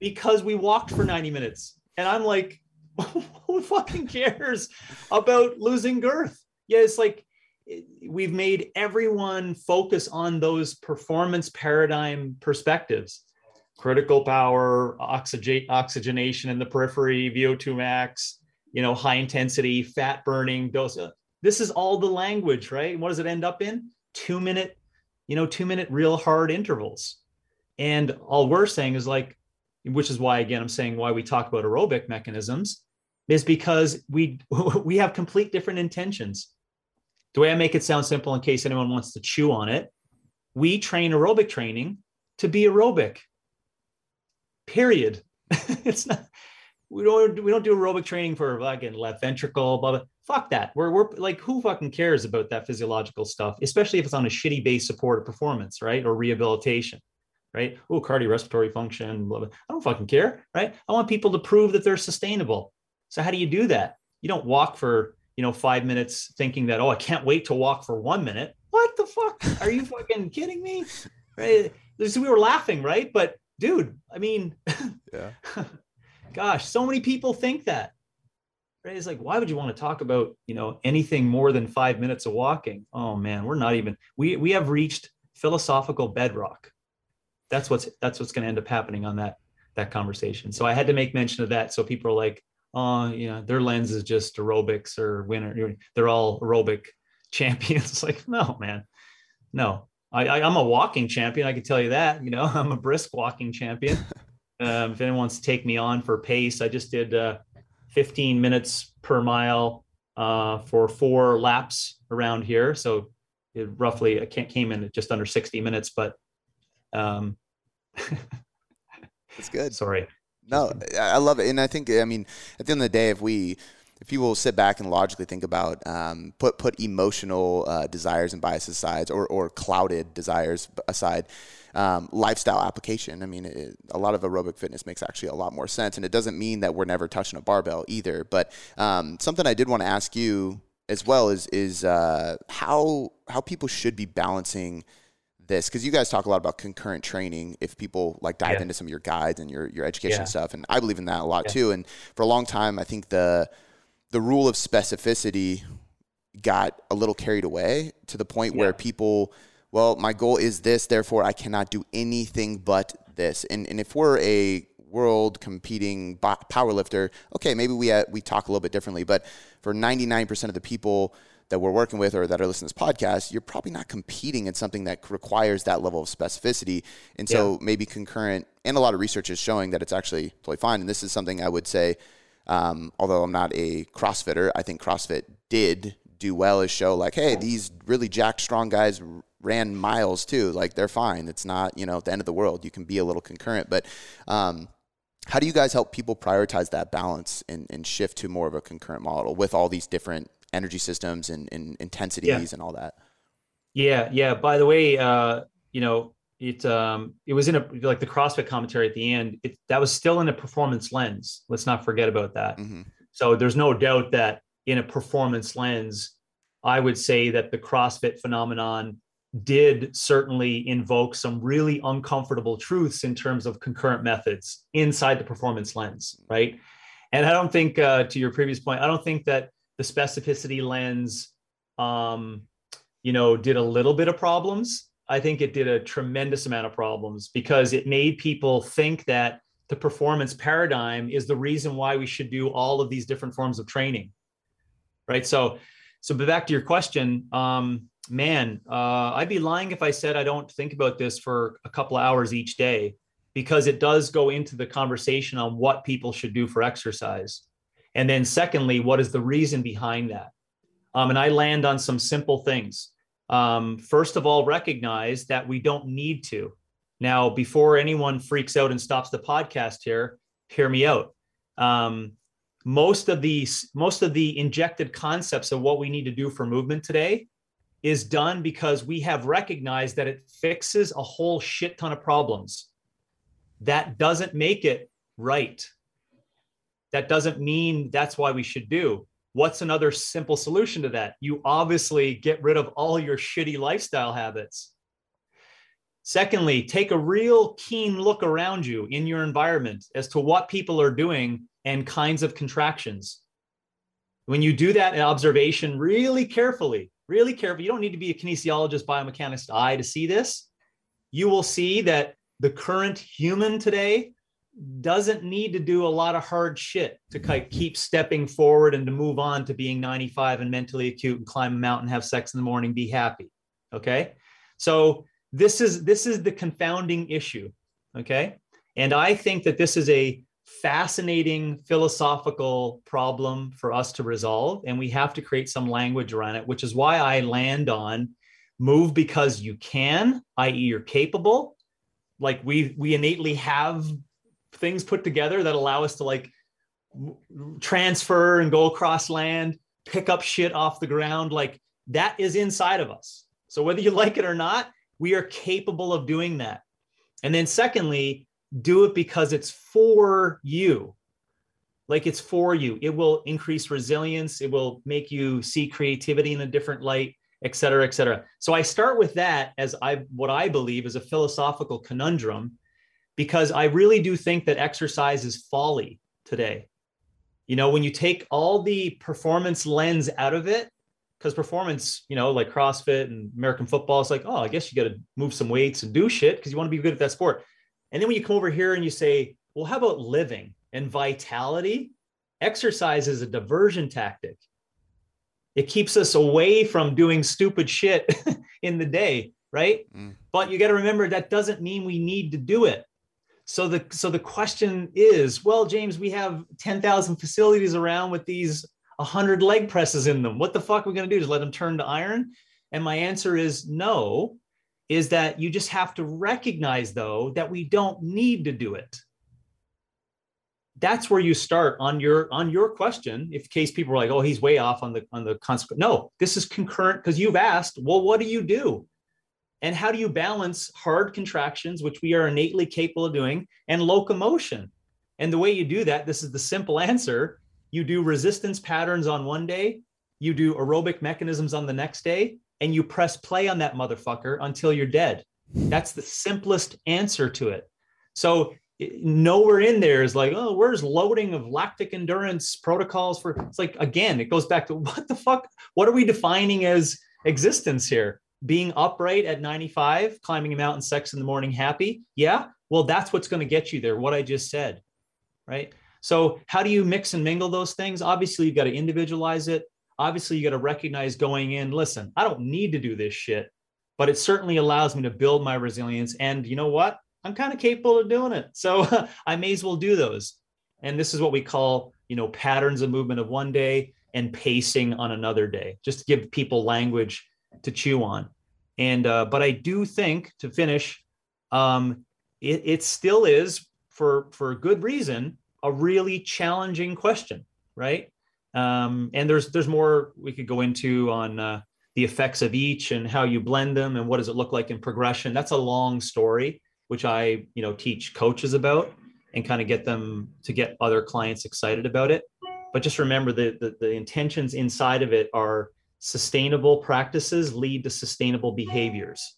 because we walked for ninety minutes. And I'm like, who fucking cares about losing girth? Yeah, it's like we've made everyone focus on those performance paradigm perspectives: critical power, oxygen, oxygenation in the periphery, V O two max, you know, high intensity, fat burning, dose. This is all the language, right? And what does it end up in? Two minute, you know, two minute real hard intervals. And all we're saying is like, which is why, again, I'm saying why we talk about aerobic mechanisms, is because we we have complete different intentions. The way I make it sound simple, in case anyone wants to chew on it, we train aerobic training to be aerobic, period. It's not, we don't, we don't do aerobic training for fucking left ventricle, blah, blah. Fuck that. We're, we're like, who fucking cares about that physiological stuff, especially if it's on a shitty base supported performance, right? Or rehabilitation, right? Oh, cardiorespiratory function, blah, blah. I don't fucking care, right? I want people to prove that they're sustainable. So how do you do that? You don't walk for, you know, five minutes thinking that, oh, I can't wait to walk for one minute. What the fuck? Are you fucking kidding me? Right? We were laughing, right? But dude, I mean, yeah. Gosh, so many people think that, right? It's like, why would you want to talk about, you know, anything more than five minutes of walking? Oh man, we're not even, we, we have reached philosophical bedrock. That's what's, that's what's going to end up happening on that, that conversation. So I had to make mention of that. So people are like, oh, uh, you know, their lens is just aerobics or winner. They're all aerobic champions. It's like, no, man, no, I, I, I'm a walking champion. I can tell you that, you know, I'm a brisk walking champion. Um, if anyone wants to take me on for pace, I just did uh, fifteen minutes per mile uh, for four laps around here. So it roughly, I came in at just under sixty minutes, but. Um, That's good. Sorry. No, I love it. And I think, I mean, at the end of the day, if we, if people sit back and logically think about, um, put, put emotional uh, desires and biases aside, or, or clouded desires aside, um, lifestyle application. I mean, it, a lot of aerobic fitness makes actually a lot more sense. And it doesn't mean that we're never touching a barbell either. But um, something I did want to ask you as well is, is uh, how, how people should be balancing this, because you guys talk a lot about concurrent training. If people like dive yeah. into some of your guides and your, your education yeah. stuff, and I believe in that a lot yeah. too. And for a long time, I think the the rule of specificity got a little carried away to the point yeah. where people, well, my goal is this, therefore I cannot do anything but this. And and if we're a world competing powerlifter, okay, maybe we uh, we talk a little bit differently. But for ninety-nine percent of the people that we're working with or that are listening to this podcast, you're probably not competing in something that requires that level of specificity. And so yeah. maybe concurrent, and a lot of research is showing that it's actually totally fine. And this is something I would say, um, although I'm not a CrossFitter, I think CrossFit did do well, is show like, hey, these really jacked strong guys ran miles too. Like, they're fine. It's not, you know, at the end of the world. You can be a little concurrent. But um, how do you guys help people prioritize that balance and, and shift to more of a concurrent model with all these different energy systems and, and intensities yeah. and all that? Yeah. Yeah. By the way, uh, you know, it, um, it was in a, like the CrossFit commentary at the end, it, that was still in a performance lens. Let's not forget about that. Mm-hmm. So there's no doubt that in a performance lens, I would say that the CrossFit phenomenon did certainly invoke some really uncomfortable truths in terms of concurrent methods inside the performance lens. Right. And I don't think, uh, to your previous point, I don't think that the specificity lens, um, you know, did a little bit of problems. I think it did a tremendous amount of problems, because it made people think that the performance paradigm is the reason why we should do all of these different forms of training, right? So, so but back to your question, um, man, uh, I'd be lying if I said I don't think about this for a couple of hours each day, because it does go into the conversation on what people should do for exercise. And then secondly, what is the reason behind that? Um, and I land on some simple things. Um, first of all, recognize that we don't need to. Now, before anyone freaks out and stops the podcast here, hear me out. Um, most of the, most of the injected concepts of what we need to do for movement today is done because we have recognized that it fixes a whole shit ton of problems. That doesn't make it right. That doesn't mean that's why we should do. What's another simple solution to that? You obviously get rid of all your shitty lifestyle habits. Secondly, take a real keen look around you in your environment as to what people are doing and kinds of contractions. When you do that observation really carefully, really carefully, you don't need to be a kinesiologist, biomechanist eye to see this. You will see that the current human today doesn't need to do a lot of hard shit to keep stepping forward and to move on to being ninety-five and mentally acute and climb a mountain, have sex in the morning, be happy. Okay. So this is, this is the confounding issue. Okay. And I think that this is a fascinating philosophical problem for us to resolve. And we have to create some language around it, which is why I land on move because you can, that is you're capable. Like we, we innately have things put together that allow us to like transfer and go across land, pick up shit off the ground. Like that is inside of us. So whether you like it or not, we are capable of doing that. And then secondly, do it because it's for you. Like it's for you. It will increase resilience. It will make you see creativity in a different light, et cetera, et cetera. So I start with that as I, what I believe is a philosophical conundrum, because I really do think that exercise is folly today. You know, when you take all the performance lens out of it, because performance, you know, like CrossFit and American football, it's like, oh, I guess you got to move some weights and do shit because you want to be good at that sport. And then when you come over here and you say, well, how about living and vitality? Exercise is a diversion tactic. It keeps us away from doing stupid shit in the day, right? Mm. But you got to remember that doesn't mean we need to do it. So the, so the question is, well, James, we have ten thousand facilities around with these one hundred leg presses in them. What the fuck are we going to do? Just let them turn to iron? And my answer is no, is that you just have to recognize, though, that we don't need to do it. That's where you start on your, on your question. If in case people are like, oh, he's way off on the, on the consequence. No, this is concurrent because you've asked, well, what do you do? And how do you balance hard contractions, which we are innately capable of doing, and locomotion? And the way you do that, this is the simple answer. You do resistance patterns on one day, you do aerobic mechanisms on the next day, and you press play on that motherfucker until you're dead. That's the simplest answer to it. So nowhere in there is like, oh, where's loading of lactic endurance protocols for, it's like, again, it goes back to what the fuck, what are we defining as existence here? Being upright at ninety-five, climbing a mountain, sex in the morning, happy. Yeah. Well, that's what's going to get you there. What I just said. Right. So how do you mix and mingle those things? Obviously you've got to individualize it. Obviously you got to recognize going in, listen, I don't need to do this shit, but it certainly allows me to build my resilience. And you know what? I'm kind of capable of doing it. So I may as well do those. And this is what we call, you know, patterns of movement of one day and pacing on another day, just to give people language to chew on. And, uh, but I do think, to finish, um, it, it still is for, for good reason, a really challenging question. Right. Um, and there's, there's more we could go into on, uh, the effects of each and how you blend them and what does it look like in progression. That's a long story, which I, you know, teach coaches about and kind of get them to get other clients excited about it. But just remember that the, the intentions inside of it are, sustainable practices lead to sustainable behaviors.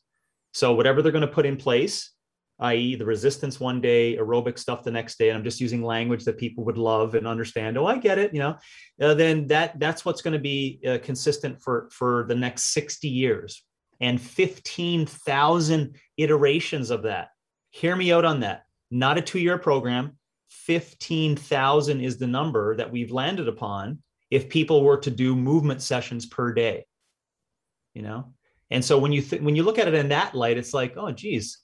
So whatever they're going to put in place, that is the resistance one day, aerobic stuff the next day, and I'm just using language that people would love and understand. Oh, I get it. You know, uh, then that that's what's going to be uh, consistent for, for the next sixty years and fifteen thousand iterations of that. Hear me out on that. Not a two-year program. fifteen thousand is the number that we've landed upon if people were to do movement sessions per day, you know? And so when you, th- when you look at it in that light, it's like, oh, geez,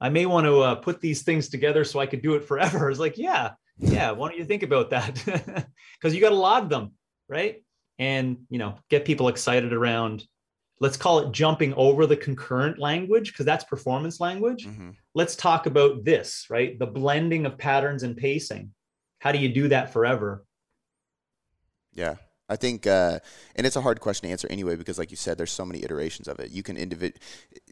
I may want to uh, put these things together so I could do it forever. It's like, yeah, yeah. Why don't you think about that? Cause you got a lot of them. Right. and, you know, get people excited around, let's call it jumping over the concurrent language, because that's performance language. Mm-hmm. Let's talk about this, right? The blending of patterns and pacing. How do you do that forever? Yeah, I think, uh, and it's a hard question to answer anyway, because like you said, there's so many iterations of it. You can individ-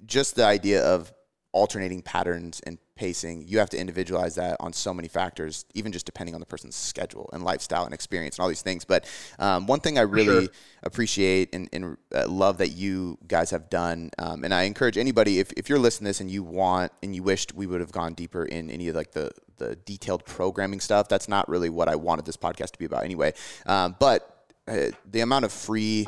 just the idea of alternating patterns and pacing, you have to individualize that on so many factors, even just depending on the person's schedule and lifestyle and experience and all these things. But um, one thing I really sure. appreciate and, and uh, love that you guys have done, um, and I encourage anybody, if, if you're listening to this and you want and you wished we would have gone deeper in any of like the, the detailed programming stuff, that's not really what I wanted this podcast to be about anyway. Um, but uh, the amount of free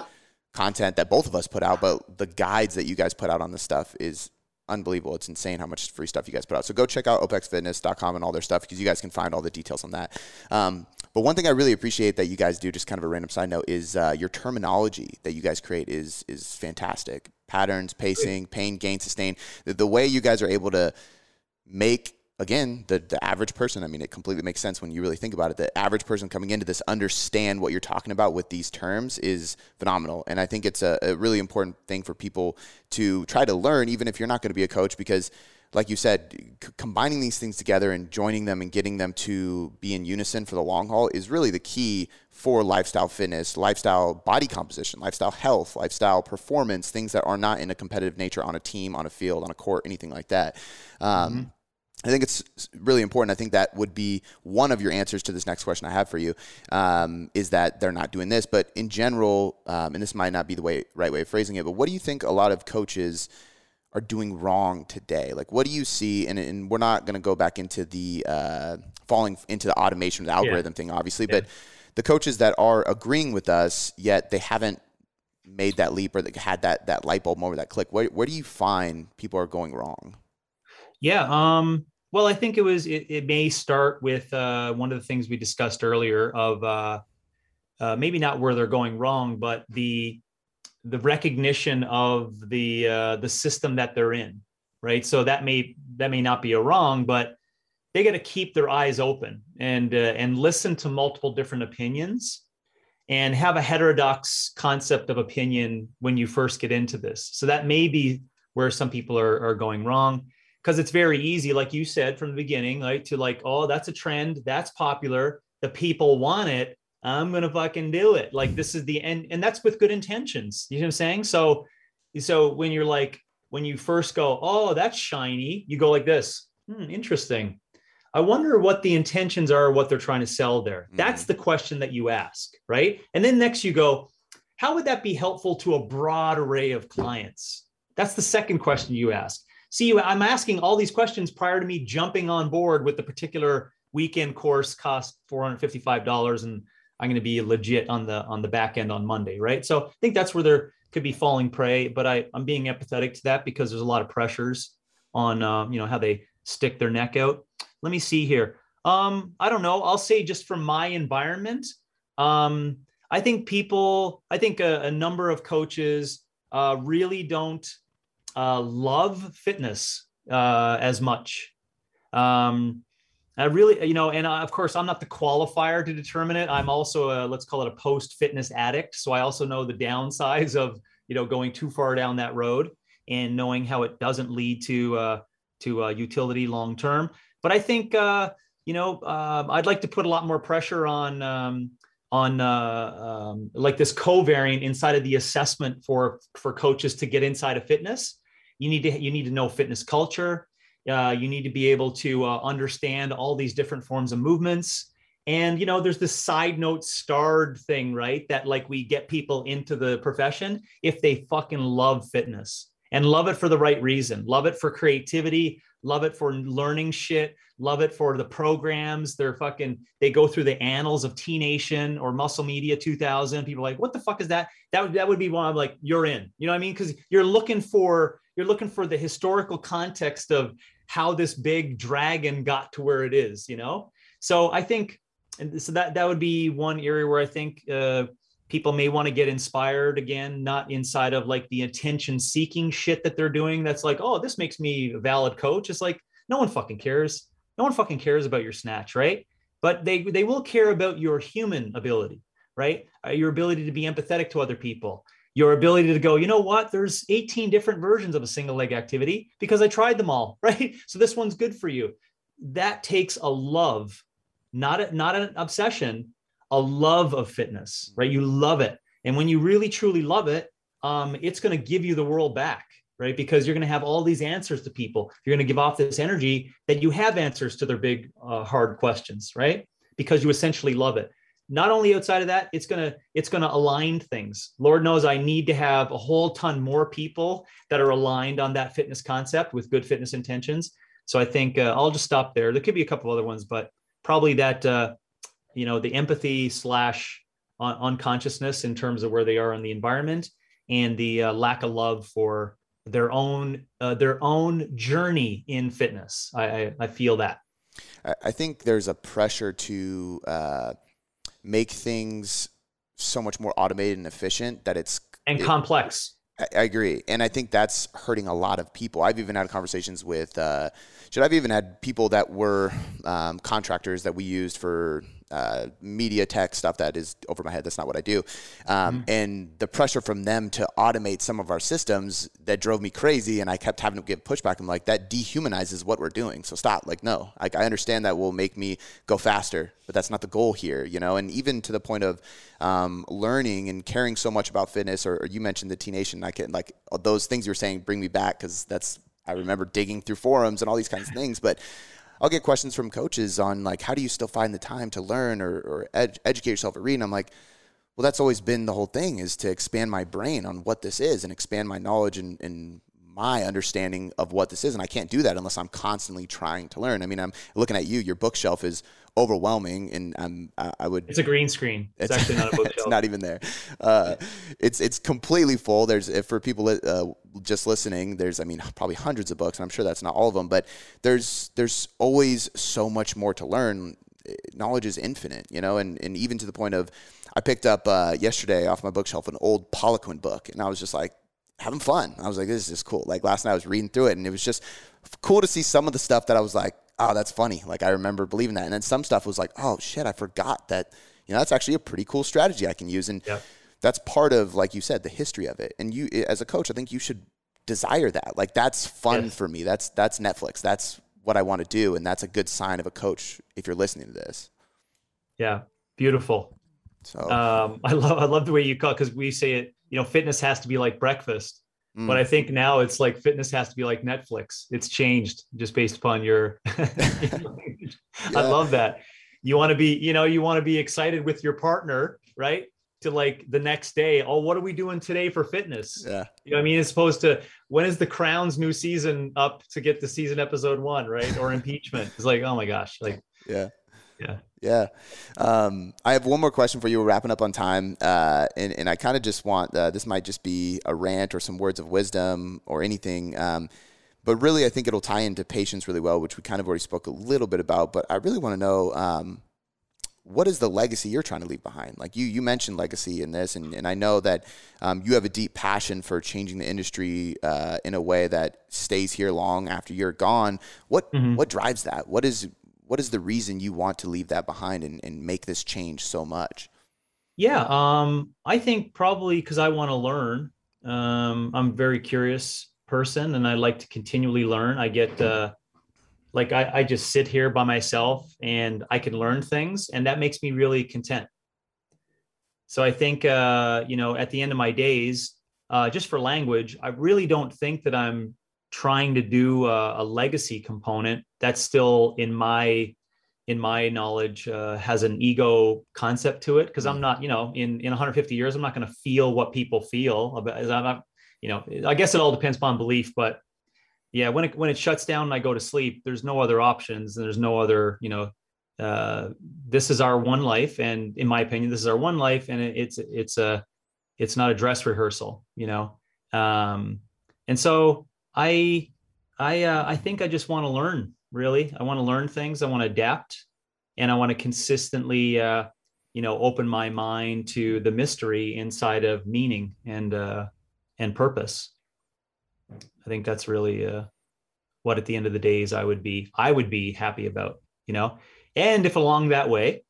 content that both of us put out, but the guides that you guys put out on this stuff is unbelievable. It's insane how much free stuff you guys put out. So go check out O P E X fitness dot com and all their stuff, because you guys can find all the details on that. Um, but one thing I really appreciate that you guys do, just kind of a random side note, is uh, your terminology that you guys create is is fantastic. Patterns, pacing, pain, gain, sustain. The, the way you guys are able to make, again, the, the average person, I mean, it completely makes sense when you really think about it. The average person coming into this understand what you're talking about with these terms is phenomenal. And I think it's a, a really important thing for people to try to learn, even if you're not going to be a coach, because like you said, c- combining these things together and joining them and getting them to be in unison for the long haul is really the key for lifestyle fitness, lifestyle body composition, lifestyle health, lifestyle performance, things that are not in a competitive nature on a team, on a field, on a court, anything like that. Um, mm-hmm. I think it's really important. I think that would be one of your answers to this next question I have for you, um, is that they're not doing this. But in general, um, and this might not be the way, right way of phrasing it, but what do you think a lot of coaches are doing wrong today? Like, what do you see? And, and we're not going to go back into the uh, falling into the automation, the algorithm yeah. thing, obviously, yeah. but the coaches that are agreeing with us, yet they haven't made that leap or they had that, that light bulb moment, that click. Where, where do you find people are going wrong? Yeah. Um, Well, I think it was, it, it may start with uh, one of the things we discussed earlier of uh, uh, maybe not where they're going wrong, but the the recognition of the uh, the system that they're in, right? So that may that may not be a wrong, but they got to keep their eyes open and uh, and listen to multiple different opinions and have a heterodox concept of opinion when you first get into this. So that may be where some people are, are going wrong. Because it's very easy, like you said from the beginning, like to like, oh, that's a trend, that's popular, the people want it, I'm gonna fucking do it. Like this is the end, and that's with good intentions. You know what I'm saying? So, so when you're like, when you first go, oh, that's shiny, you go like this. Hmm, interesting. I wonder what the intentions are, what they're trying to sell there. Mm-hmm. That's the question that you ask, right? And then next you go, how would that be helpful to a broad array of clients? That's the second question you ask. See, I'm asking all these questions prior to me jumping on board with the particular weekend course cost four hundred fifty-five dollars and I'm going to be legit on the on the back end on Monday, right? So I think that's where there could be falling prey, but I, I'm being empathetic to that because there's a lot of pressures on um, you know, how they stick their neck out. Let me see here. Um, I don't know. I'll say just from my environment, um, I think people, I think a, a number of coaches uh, really don't Uh, love fitness uh, as much. Um, I really, you know, and I, of course, I'm not the qualifier to determine it. I'm also a, let's call it a post-fitness addict. So I also know the downsides of, you know, going too far down that road and knowing how it doesn't lead to uh, to uh, utility long-term. But I think, uh, you know, uh, I'd like to put a lot more pressure on um, on uh, um, like this covariant inside of the assessment for for coaches to get inside of fitness. You need to you need to know fitness culture. Uh, you need to be able to uh, understand all these different forms of movements. And, you know, there's this side note starred thing, right? That like we get people into the profession if they fucking love fitness and love it for the right reason. Love it for creativity. Love it for learning shit. Love it for the programs. They're fucking, they go through the annals of T Nation or Muscle Media two thousand. People are like, what the fuck is that? That would, that would be one I'm like, you're in, you know what I mean? Cause you're looking for, you're looking for the historical context of how this big dragon got to where it is, you know? So I think, and so that, that would be one area where I think uh, people may want to get inspired again, not inside of like the attention seeking shit that they're doing. That's like, oh, this makes me a valid coach. It's like, no one fucking cares. No one fucking cares about your snatch, right? But they, they will care about your human ability, right? Uh, your ability to be empathetic to other people, your ability to go, you know what, there's eighteen different versions of a single leg activity because I tried them all, right? So this one's good for you. That takes a love, not a, not an obsession, a love of fitness, right? You love it. And when you really, truly love it, um, it's going to give you the world back, right? Because you're going to have all these answers to people. You're going to give off this energy that you have answers to their big, uh, hard questions, right? Because you essentially love it. Not only outside of that, it's going to, it's going to align things. Lord knows I need to have a whole ton more people that are aligned on that fitness concept with good fitness intentions. So I think uh, I'll just stop there. There could be a couple other ones, but probably that, uh, you know, the empathy slash un- unconsciousness in terms of where they are in the environment, and the uh, lack of love for their own, uh, their own journey in fitness. I, I, I feel that. I think there's a pressure to, uh, make things so much more automated and efficient that it's and it, complex. I agree. And I think that's hurting a lot of people. I've even had conversations with, uh, should I've even had people that were um, contractors that we used for uh, media tech stuff that is over my head. That's not what I do. Um, mm-hmm. And the pressure from them to automate some of our systems that drove me crazy. And I kept having to give pushback. I'm like, that dehumanizes what we're doing. So stop. Like, no, like I understand that will make me go faster, but that's not the goal here, you know? And even to the point of, um, learning and caring so much about fitness, or, or you mentioned the T Nation, I can like those things you're saying, bring me back. Cause that's, I remember digging through forums and all these kinds of things, but I'll get questions from coaches on like, how do you still find the time to learn or, or ed- educate yourself at reading? I'm like, well, that's always been the whole thing, is to expand my brain on what this is and expand my knowledge and, and my understanding of what this is. And I can't do that unless I'm constantly trying to learn. I mean, I'm looking at you, your bookshelf is overwhelming, and I'm, I, I would, it's a green screen. It's, it's actually not a bookshelf. It's not even there. Uh, it's, it's completely full. There's, if for people uh, just listening, there's, I mean, probably hundreds of books, and I'm sure that's not all of them, but there's, there's always so much more to learn. Knowledge is infinite, you know, and, and even to the point of, I picked up uh, yesterday off my bookshelf, an old Poliquin book. And I was just like, having fun. I was like, this is cool. Like last night I was reading through it, and it was just cool to see some of the stuff that I was like, oh, that's funny. Like I remember believing that. And then some stuff was like, oh shit, I forgot that, you know, that's actually a pretty cool strategy I can use. And yeah. That's part of, like you said, the history of it. And you, as a coach, I think you should desire that. Like that's fun yeah. for me. That's, that's Netflix. That's what I want to do. And that's a good sign of a coach if you're listening to this. Yeah. Beautiful. So um, I love, I love the way you call it, cause we say it, you know, fitness has to be like breakfast, mm. but I think now it's like fitness has to be like Netflix. It's changed just based upon your, yeah. I love that. You want to be, you know, you want to be excited with your partner, right? To like the next day. Oh, what are we doing today for fitness? Yeah. You know what I mean? It's supposed to, when is The Crown's new season up to get the season episode one, right? Or impeachment. It's like, oh my gosh. Like, yeah. Yeah. Yeah. Um, I have one more question for you. We're wrapping up on time. Uh, and, and I kind of just want, uh, this might just be a rant or some words of wisdom or anything. Um, but really, I think it'll tie into patience really well, which we kind of already spoke a little bit about, but I really want to know, um, what is the legacy you're trying to leave behind? Like you, you mentioned legacy in this, and, and I know that um, you have a deep passion for changing the industry uh, in a way that stays here long after you're gone. What, mm-hmm. what drives that? What is, What is the reason you want to leave that behind and, and make this change so much? Yeah, um, I think probably because I want to learn. Um, I'm a very curious person, and I like to continually learn. I get uh, like I, I just sit here by myself and I can learn things, and that makes me really content. So I think uh, you know, at the end of my days, uh, just for language, I really don't think that I'm trying to do a, a legacy component that's still in my, in my knowledge, uh, has an ego concept to it. Cause I'm not, you know, in, in one hundred fifty years, I'm not going to feel what people feel about, I'm not, you know, I guess it all depends upon belief, but yeah, when it, when it shuts down and I go to sleep, there's no other options and there's no other, you know, uh, this is our one life. And in my opinion, this is our one life, and it, it's, it's a, it's not a dress rehearsal, you know? Um, and so, I, I, uh, I think I just want to learn, really. I want to learn things. I want to adapt, and I want to consistently, uh, you know, open my mind to the mystery inside of meaning and, uh, and purpose. I think that's really, uh, what at the end of the days I would be, I would be happy about, you know, and if along that way,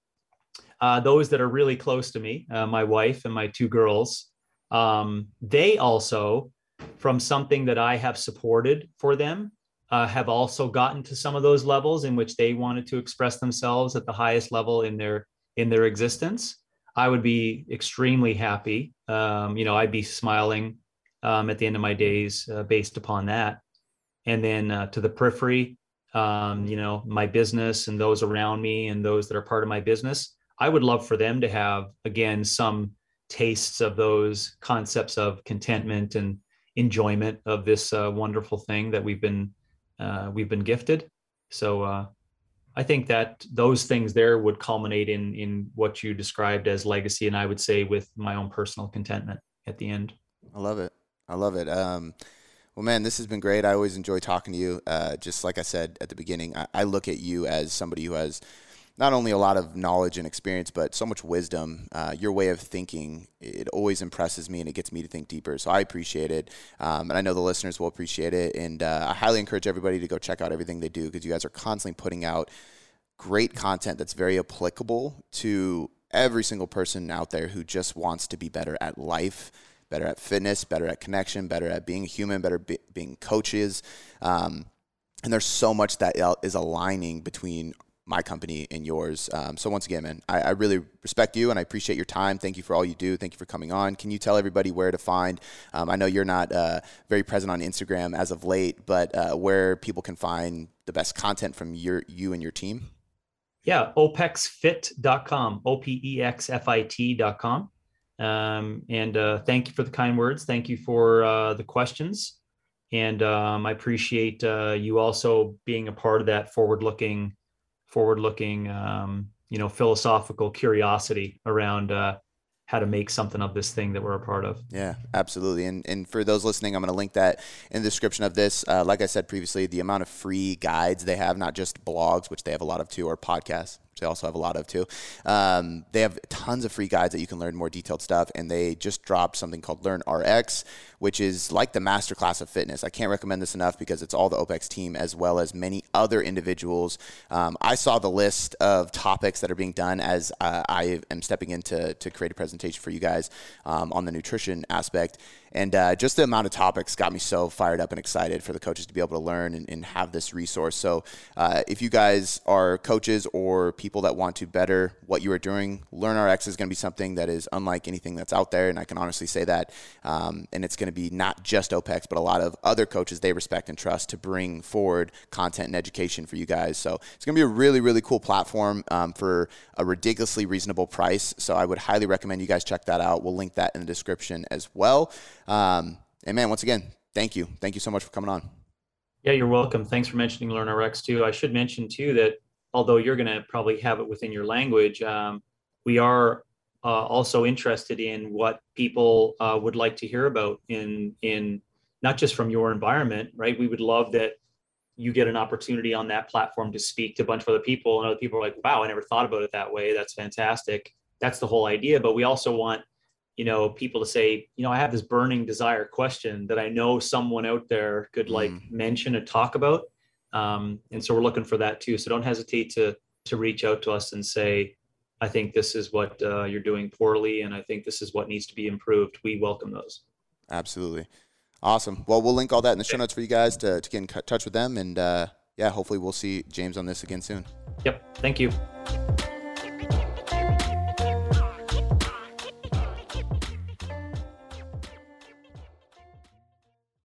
uh, those that are really close to me, uh, my wife and my two girls, um, they also, from something that I have supported for them, uh, have also gotten to some of those levels in which they wanted to express themselves at the highest level in their in their existence. I would be extremely happy. Um, you know, I'd be smiling um, at the end of my days uh, based upon that. And then uh, to the periphery, um, you know, my business and those around me and those that are part of my business, I would love for them to have, again, some tastes of those concepts of contentment and enjoyment of this uh, wonderful thing that we've been uh, we've been gifted. So uh, I think that those things there would culminate in in what you described as legacy, and I would say with my own personal contentment at the end. I love it. I love it. Um, well, man, this has been great. I always enjoy talking to you. Uh, just like I said at the beginning, I, I look at you as somebody who has not only a lot of knowledge and experience, but so much wisdom. Uh, your way of thinking, it always impresses me and it gets me to think deeper. So I appreciate it. Um, and I know the listeners will appreciate it. And uh, I highly encourage everybody to go check out everything they do, because you guys are constantly putting out great content that's very applicable to every single person out there who just wants to be better at life, better at fitness, better at connection, better at being human, better be- being coaches. Um, and there's so much that is aligning between my company and yours. Um, so once again, man, I, I really respect you and I appreciate your time. Thank you for all you do. Thank you for coming on. Can you tell everybody where to find, um, I know you're not uh, very present on Instagram as of late, but uh, where people can find the best content from your, you and your team? Yeah. O P E X fit dot com, O P E X F I T dot com. Um, and uh, thank you for the kind words. Thank you for uh, the questions. And um, I appreciate uh, you also being a part of that forward-looking forward-looking, um, you know, philosophical curiosity around uh, how to make something of this thing that we're a part of. Yeah, absolutely. And and for those listening, I'm going to link that in the description of this. Uh, like I said previously, the amount of free guides they have, not just blogs, which they have a lot of too, or podcasts, which they also have a lot of too. Um, they have tons of free guides that you can learn more detailed stuff. And they just dropped something called LearnRx, which is like the masterclass of fitness. I can't recommend this enough because it's all the O P E X team as well as many other individuals. Um, I saw the list of topics that are being done as uh, I am stepping in to, to create a presentation for you guys um, on the nutrition aspect. And uh, just the amount of topics got me so fired up and excited for the coaches to be able to learn and, and have this resource. So uh, if you guys are coaches or people that want to better what you are doing, LearnRx is going to be something that is unlike anything that's out there. And I can honestly say that. Um, and it's going to be not just O P E X, but a lot of other coaches they respect and trust to bring forward content and education for you guys. So it's going to be a really, really cool platform um, for a ridiculously reasonable price. So I would highly recommend you guys check that out. We'll link that in the description as well. Um, and man, once again, thank you. Thank you so much for coming on. Yeah, you're welcome. Thanks for mentioning LearnRx too. I should mention too, that although you're going to probably have it within your language, um, we are uh, also interested in what people uh, would like to hear about in, in not just from your environment, right? We would love that you get an opportunity on that platform to speak to a bunch of other people, and other people are like, wow, I never thought about it that way. That's fantastic. That's the whole idea. But we also want, you know, people to say, you know, I have this burning desire question that I know someone out there could like mm. mention and talk about. Um, and so we're looking for that too. So don't hesitate to, to reach out to us and say, I think this is what uh, you're doing poorly. And I think this is what needs to be improved. We welcome those. Absolutely. Awesome. Well, we'll link all that in the show notes for you guys to, to get in touch with them. And uh, yeah, hopefully we'll see James on this again soon. Yep. Thank you.